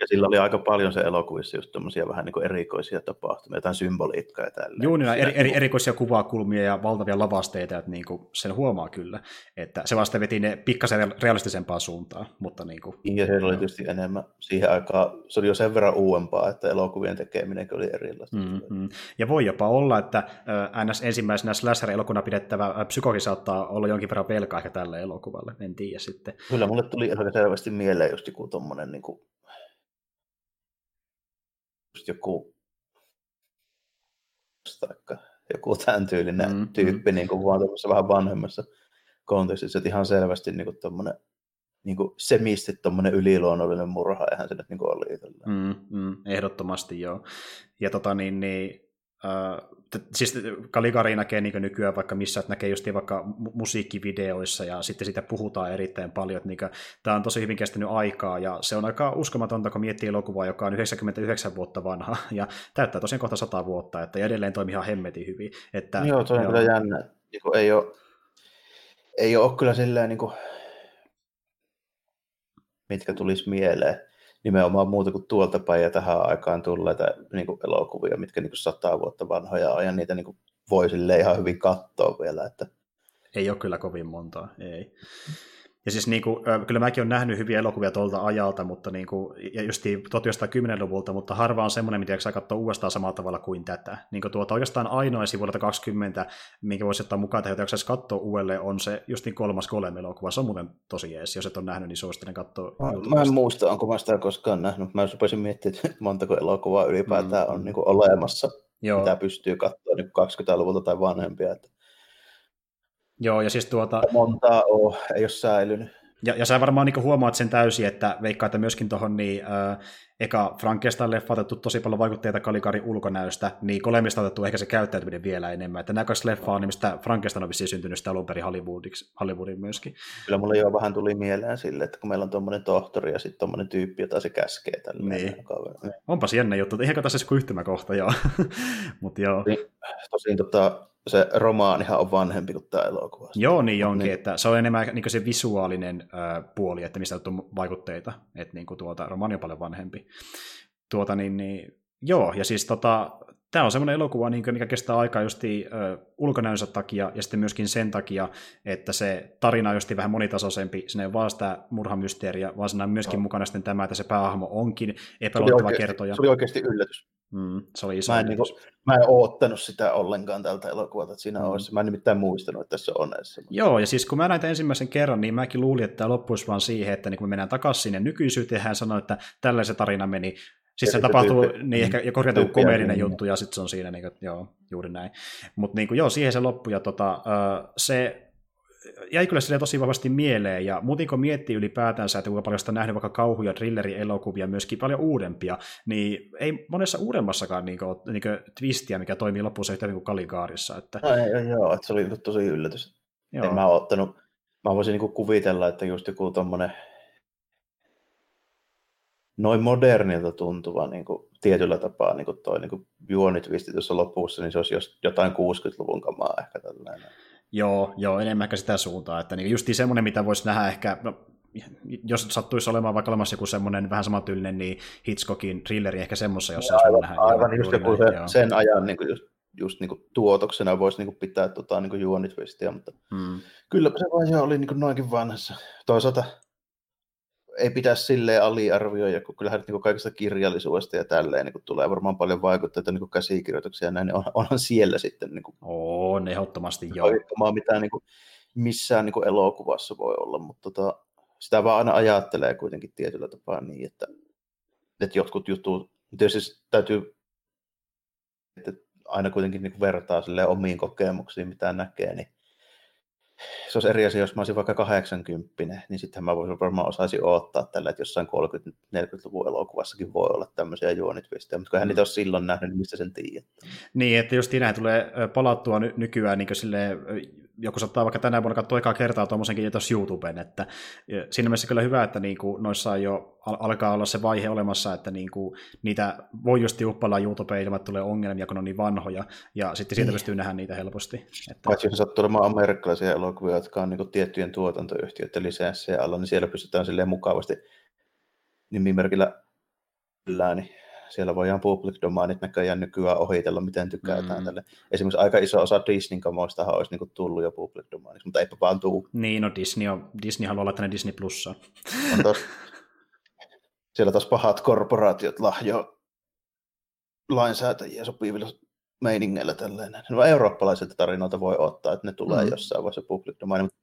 Ja sillä oli aika paljon se elokuvissa just tämmöisiä vähän niin kuin erikoisia tapahtumia, jotain symboliikkaa ja tälleen. Joo, niin erikoisia kuvakulmia ja valtavia lavasteita, että niin kuin sen huomaa kyllä, että se vasta veti ne pikkasen realistisempaan suuntaan, mutta niin kuin. Ja se oli tietysti enemmän siihen aikaan, se oli jo sen verran uudempaa, että elokuvien tekeminen oli erilaista. Mm-hmm. Ja voi jopa olla, että NS ensimmäisenä slasher-elokuvana pidettävä Psykokin saattaa olla jonkin verran velkaa ehkä tälle elokuvalle, en tiedä sitten. Kyllä mulle tuli aika selvästi mieleen just joku tommonen niin kuin joku tämän tyylinen tyyppi, niin kuin vaan tuossa vähän vanhemmassa kontekstissa, että ihan selvästi niin kuin tommoinen, niin kuin semisti tommoinen yliluonnollinen murha, eihän se nyt niin kuin oli itsellään. Ehdottomasti joo. Ja siis Caligari näkee niin kuin nykyään vaikka missä, että näkee just vaikka musiikkivideoissa ja sitten siitä puhutaan erittäin paljon, että niin kuin, tämä on tosi hyvin kestänyt aikaa ja se on aika uskomatonta, kun miettii elokuvaa, joka on 99 vuotta vanha ja täyttää tosiaan kohta 100 vuotta, että edelleen toimii ihan hemmetin hyvin. Että, joo, se on kyllä jännä. Ei ole kyllä silleen, niin kuin, mitkä tulisi mieleen. Nimenomaan muuta kuin tuolta päin ja tähän aikaan tulleita niin kuin elokuvia, mitkä niin kuin 100 vuotta vanhoja on, ja niitä niin kuin voi silleen ihan hyvin katsoa vielä. Että ei ole kyllä kovin montaa, ei. Ja siis niin kuin, kyllä mäkin olen nähnyt hyviä elokuvia tuolta ajalta, mutta niin kuin, ja just 1910-luvulta, mutta harva on semmoinen, mitä saa katsoa uudestaan samalla tavalla kuin tätä. Niin kuin tuota oikeastaan ainoa vuodelta 2020, minkä voisi ottaa mukaan tähän, jota saisi katsoa uudelleen, on se just niin kolmas Golem-elokuva. Se on muuten tosi jees, jos et ole nähnyt, niin suosittelen katsoa. Mä en muista, onko mä sitä koskaan nähnyt. Mä rupesin miettimään, että montako elokuvaa ylipäätään on niin kuin olemassa, joo, mitä pystyy katsoa niin kuin 20-luvulta tai vanhempia. Joo, ja siis montaa ei ole säilynyt. Ja sä varmaan niin huomaat sen täysin, että veikkaa, että myöskin tuohon niin, eka Frankenstein-leffa otettu tosi paljon vaikutteita Caligarin ulkonäöstä, niin Golemista otettu ehkä se käyttäytyminen vielä enemmän. Että nämä kaksi leffaa on nimistä Frankenstein on vissiin syntynyt sitä alun perin Hollywoodin myöskin. Kyllä mulle jo vähän tuli mieleen sille, että kun meillä on tuommoinen tohtori ja sitten tuommoinen tyyppi, jota se käskee tällä niin. Onpas jännä juttu, että eihän tässä se yhtymäkohta, joo. Mut joo. Tosin se romaanihan on vanhempi kuin tämä elokuva. Joo, niin onkin, niin, että se on enemmän niin se visuaalinen puoli, että mistä on vaikutteita, että niin romaani on paljon vanhempi. Joo, ja siis tämä on semmoinen elokuva, mikä kestää aikaa justi ulkonäönsä takia ja sitten myöskin sen takia, että se tarina on justi vähän monitasoisempi. Siinä ei vaan sitä murhamysteeriä, vaan siinä on myöskin mukana sitten tämä, että se päähahmo onkin epäluottava kertoja. Se oli oikeasti yllätys. Se oli iso yllätys. Mä en oottanut sitä ollenkaan tältä elokuvalta, että siinä olisi. Mä en nimittäin muistanut, että tässä on edes. Joo, ja siis kun mä näin tämän ensimmäisen kerran, niin mäkin luulin, että tämä loppuisi vaan siihen, että niin kun me mennään takaisin sinne nykyisyyteen, hän sanoi, että tällä se tarina meni. Siis se tapahtuu niin ehkä korjataan komeerinen juttu ja sitten se on siinä, niin kuin, joo, juuri näin. Mutta niin joo, siihen se loppui ja se jäi kyllä silleen tosi vahvasti mieleen ja muutin kun miettii ylipäätänsä, että kuinka paljon sitä on nähnyt vaikka kauhuja, thrillerielokuvia, myöskin paljon uudempia, niin ei monessa uudemmassakaan niin kuin twistiä, mikä toimii loppuun yhtä kuin Caligarissa. Että Joo, että se oli tosi yllätys. Joo. En mä ottanut, mä voisin niin kuvitella, että just joku tommonen noin modernilta tuntuva niin kuin, tietyllä tapaa niin kuin toi niin juonitvisti tuossa lopussa, niin se olisi jotain 60-luvun kamaa ehkä tällainen. Joo, enemmän ehkä sitä suuntaa, että niin justiin semmoinen, mitä voisi nähdä ehkä, no, jos sattuisi olemaan vaikka olemassa joku semmoinen vähän samantyylinen, niin Hitchcockin thrilleri ehkä semmoisessa, jossa olisi nähdä. Aivan just joku sen ajan niin kuin just niin kuin tuotoksena voisi niin kuin pitää niin kuin juonitvistiä, mutta kylläpä se vaan oli niin kuin noinkin vanhassa. Toisaalta ei pitäisi silleen aliarvioida, kun kyllähän niin kaikesta kirjallisuudesta ja tälleen niin tulee varmaan paljon vaikutteita niin käsikirjoituksia ja näin, niin onhan siellä sitten. Niin on, ehdottomasti joo. Omaa mitään niin missään niin elokuvassa voi olla, mutta sitä vaan aina ajattelee kuitenkin tietyllä tapaa niin, että jotkut jutut, tietysti täytyy aina kuitenkin niin vertaa omiin kokemuksiin, mitä näkee, niin se olisi eri asia, jos mä olisin vaikka 80, niin sittenhän mä varmaan osaisin odottaa tällä, että jossain 30-40-luvun elokuvassakin voi olla tämmöisiä juonitvistejä, mutta kun hän niitä olisi silloin nähnyt, niin mistä sen tiedät? Niin, että just näin tulee palattua nykyään niin sille joku saattaa vaikka tänä vuonna katsoa ekaa kertaa tuommoisenkin jätössä YouTubeen, että siinä mielessä kyllä hyvä, että niinku noissa jo alkaa olla se vaihe olemassa, että niinku niitä voi just tiuppailla YouTubeen ilman, että tulee ongelmia, kun on niin vanhoja, ja sitten siitä pystyy nähdä niitä helposti. Paitsi jos sattuu olemaan amerikkalaisia elokuvia, jotka on niinku tiettyjen tuotantoyhtiöiden lisenssejä alla, niin siellä pystytään silleen mukavasti nimimerkillä niin siellä voidaan public domainit näköjään nykyään ohitella, miten tykätään tälle. Esimerkiksi aika iso osa Disney-kamoistahan olisi niinku tullut jo public domainiksi, mutta eipä vaan tuu. Niin, no Disney haluaa olla tänne Disney Plussaan. Siellä taas pahat korporaatiot lahjoa lainsäätäjiä sopivilla meiningeillä tälleen. No eurooppalaisilta tarinoilta voi ottaa, että ne tulee jossain vaiheessa public domain, mutta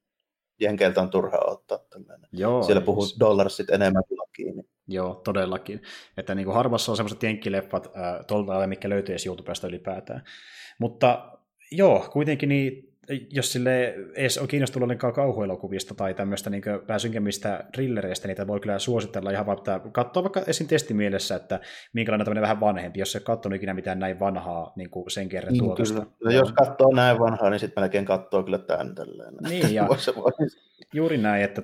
jenkeiltä on turha ottaa tällainen. Joo, siellä puhuu dollarsit enemmän kuin lakiin. Joo, todellakin. Että niin kuin harvassa on sellaiset jenkkileffat tuolta ajan, mitkä löytyy edes YouTubesta ylipäätään. Mutta joo, kuitenkin niin, jos sille edes on kiinnostunut ollenkaan kauhuelokuvista tai tämmöistä niin vähän synkemmistä thrillereistä, niitä voi kyllä suositella ihan vaan katsoa vaikka esim. Testimielessä, että minkälainen tämmöinen vähän vanhempi, jos ei ole katsonut ikinä mitään näin vanhaa niin kuin sen kerran tuotosta. No, jos katsoo näin vanhaa, niin sitten melkein katsoo kyllä tämän tälleen. Niin, ja juuri näin, että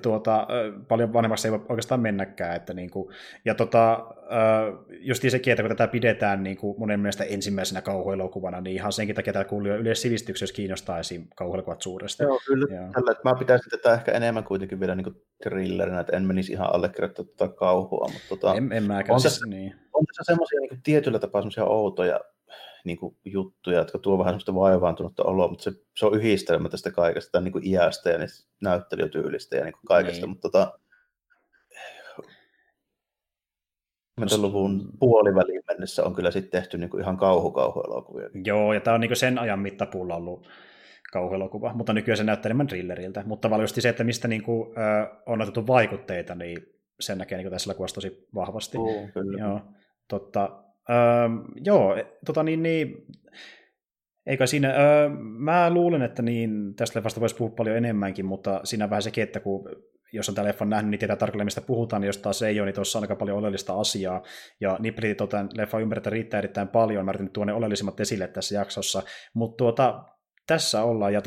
paljon vanhemmaksi ei voi oikeastaan mennäkään. Että niin kuin, ja justiin sekin, että kun tätä pidetään niin kuin monen mielestä ensimmäisenä kauhuelokuvana, niin ihan senkin takia täällä kuulijoilla yleissivistyksen, jos kiinnostaa esiin kauhuelokuvat suuresti. Joo, kyllä. Ja tällä, että mä pitäisin tätä ehkä enemmän kuitenkin vielä niin thrillerinä, että en menisi ihan allekirjoittamaan tätä kauhua. Mutta en mäkään. On tässä semmoisia niin tietyllä tapaa semmoisia outoja niin kuin juttuja, jotka tuo vähän semmoista vaivaantunutta oloa, mutta se on yhdistelmä tästä kaikesta, tämän niin kuin iästä ja näyttelijätyylistä ja niin kuin kaikesta, mutta 20-luvun puoliväliin mennessä on kyllä sitten tehty niin kuin ihan kauhuelokuvia. Joo, ja tämä on niin kuin sen ajan mittapuulla ollut kauhuelokuva, mutta nykyään se näyttää enemmän thrilleriltä, mutta valitettavasti se, että mistä niin kuin on otettu vaikutteita, niin sen näkee niin kuin tässä elokuvassa tosi vahvasti. Kyllä. Joo, totta. Eikä siinä, mä luulen, että niin, tästä leffasta voisi puhua paljon enemmänkin, mutta siinä vähän sekin, että kun jos on tämä leffan nähnyt, niin tietää tarkalleen, mistä puhutaan, niin jos taas ei ole, niin tuossa on aika paljon oleellista asiaa, ja nippelitit on tämän leffan ymmärtää riittää erittäin paljon, mä yritin tuon ne oleellisimmat esille tässä jaksossa, mutta tässä ollaan, ja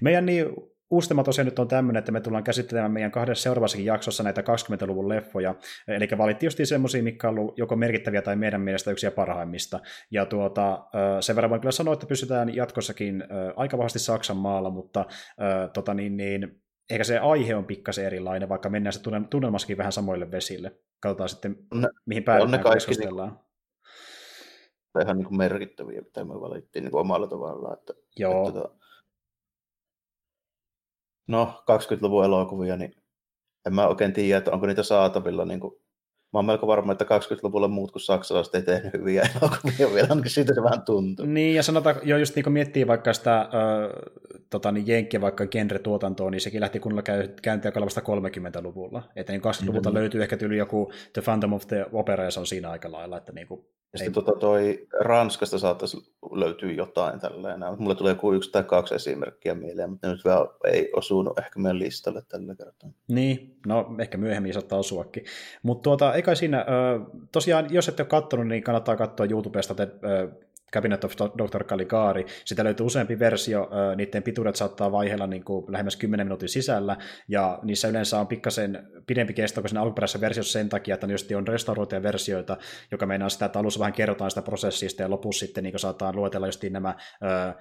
meidän niin uusi tema tosiaan nyt on tämmöinen, että me tullaan käsittelemään meidän kahdessa seuraavassakin jaksossa näitä 20-luvun leffoja, eli valittiin justiin semmoisia, mitkä on ollut joko merkittäviä tai meidän mielestä yksiä parhaimmista, ja sen verran voin kyllä sanoa, että pysytään jatkossakin aika vahvasti Saksan maalla, mutta ehkä se aihe on pikkasen erilainen, vaikka mennään se tunnelmassakin vähän samoille vesille, katsotaan sitten mihin päädytään keskustellaan. Ihan niin kuin merkittäviä, mitä me valittiin niin kuin omalla tavallaan, että joo. No, 20-luvun elokuvia, niin en mä oikein tiedä, että onko niitä saatavilla. Niin kuin mä oon melko varma, että 20-luvulla muut kuin saksalaiset ei tehnyt hyviä elokuvia vielä, ainakin siitä se vähän tuntuu. Niin, ja sanotaan, jo just niin kun miettii vaikka sitä jenkkiä vaikka genre-tuotantoa, niin sekin lähti kunnolla käyntiä kalvasta 30-luvulla. Että niin 20-luvulta löytyy ehkä tyyli joku The Phantom of the Opera, ja se on siinä aika lailla. Että niin kuin ja sitten toi Ranskasta saattaisi löytyä jotain tällainen. Mulle tulee joku 1 tai 2 esimerkkiä mieleen, mutta nyt vielä ei osunut ehkä meidän listalle tällä kertaa. Niin, no ehkä myöhemmin saattaa osuakin. Mutta eikä siinä, tosiaan jos ette ole kattonut, niin kannattaa katsoa YouTubesta Cabinet of Dr. Caligari. Sitä löytyy useampi versio, niiden pituudet saattaa vaihella niin kuin lähemmäs 10 minuutin sisällä, ja niissä yleensä on pikkasen pidempi kesto kuin siinä alkuperäisessä versiossa sen takia, että just on restauroituja versioita, joka meinaa sitä, että alussa vähän kerrotaan sitä prosessista, ja lopussa sitten niin saataan luetella just nämä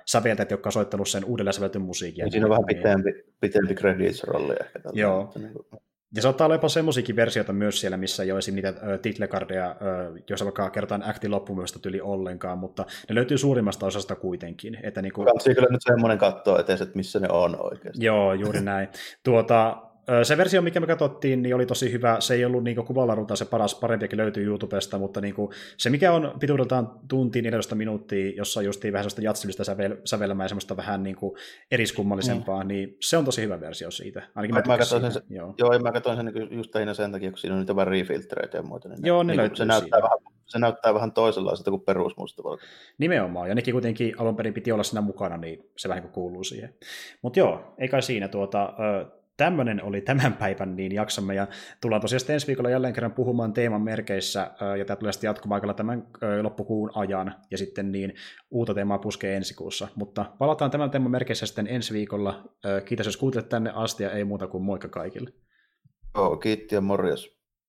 säveltäjät, jotka on soittanut sen uudelleen säveltyn musiikin. Siinä on vähän pitempi credits-rolli ehkä. Joo. Ja saattaa olla jopa semmoisiakin versioita myös siellä, missä ei ole esim. Niitä titlekardeja, joissa vaikka kertaan actin loppumista tyli ollenkaan, mutta ne löytyy suurimmasta osasta kuitenkin. Että niin kuin katsotaan kyllä nyt semmoinen katsoa etes, että missä ne on oikeasti. Joo, juuri näin. Se versio, mikä me katsottiin, niin oli tosi hyvä. Se ei ollut niin kuvalarultaan se paras, parempiakin löytyy YouTubesta, mutta niin kuin se, mikä on pituudeltaan tuntiin 14 minuuttia, jossa on justiin vähän sellaista jatsilista sävelmää ja semmoista vähän niin kuin eriskummallisempaa, niin se on tosi hyvä versio siitä. Ainakin mä katsoin sen, mä katsoin sen niin just lähinnä sen takia, kun siinä on niitä värifiltreitä ja muuta. Niin joo, ne löytyy se näyttää vähän toisenlaiselta kuin perusmustavalta. Nimenomaan, ja nekin kuitenkin alun perin piti olla siinä mukana, niin se vähän niin kuin kuuluu siihen. Mutta joo, ei kai siinä Tämmöinen oli tämän päivän niin jaksamme, ja tullaan tosiaan ensi viikolla jälleen kerran puhumaan teeman merkeissä, ja tämä tulee sitten jatkumaikalla tämän loppukuun ajan, ja sitten niin uutta teemaa puskee ensi kuussa. Mutta palataan tämän teeman merkeissä sitten ensi viikolla. Kiitos, jos kuuntelet tänne asti, ja ei muuta kuin moikka kaikille. Joo, kiitti ja morjes.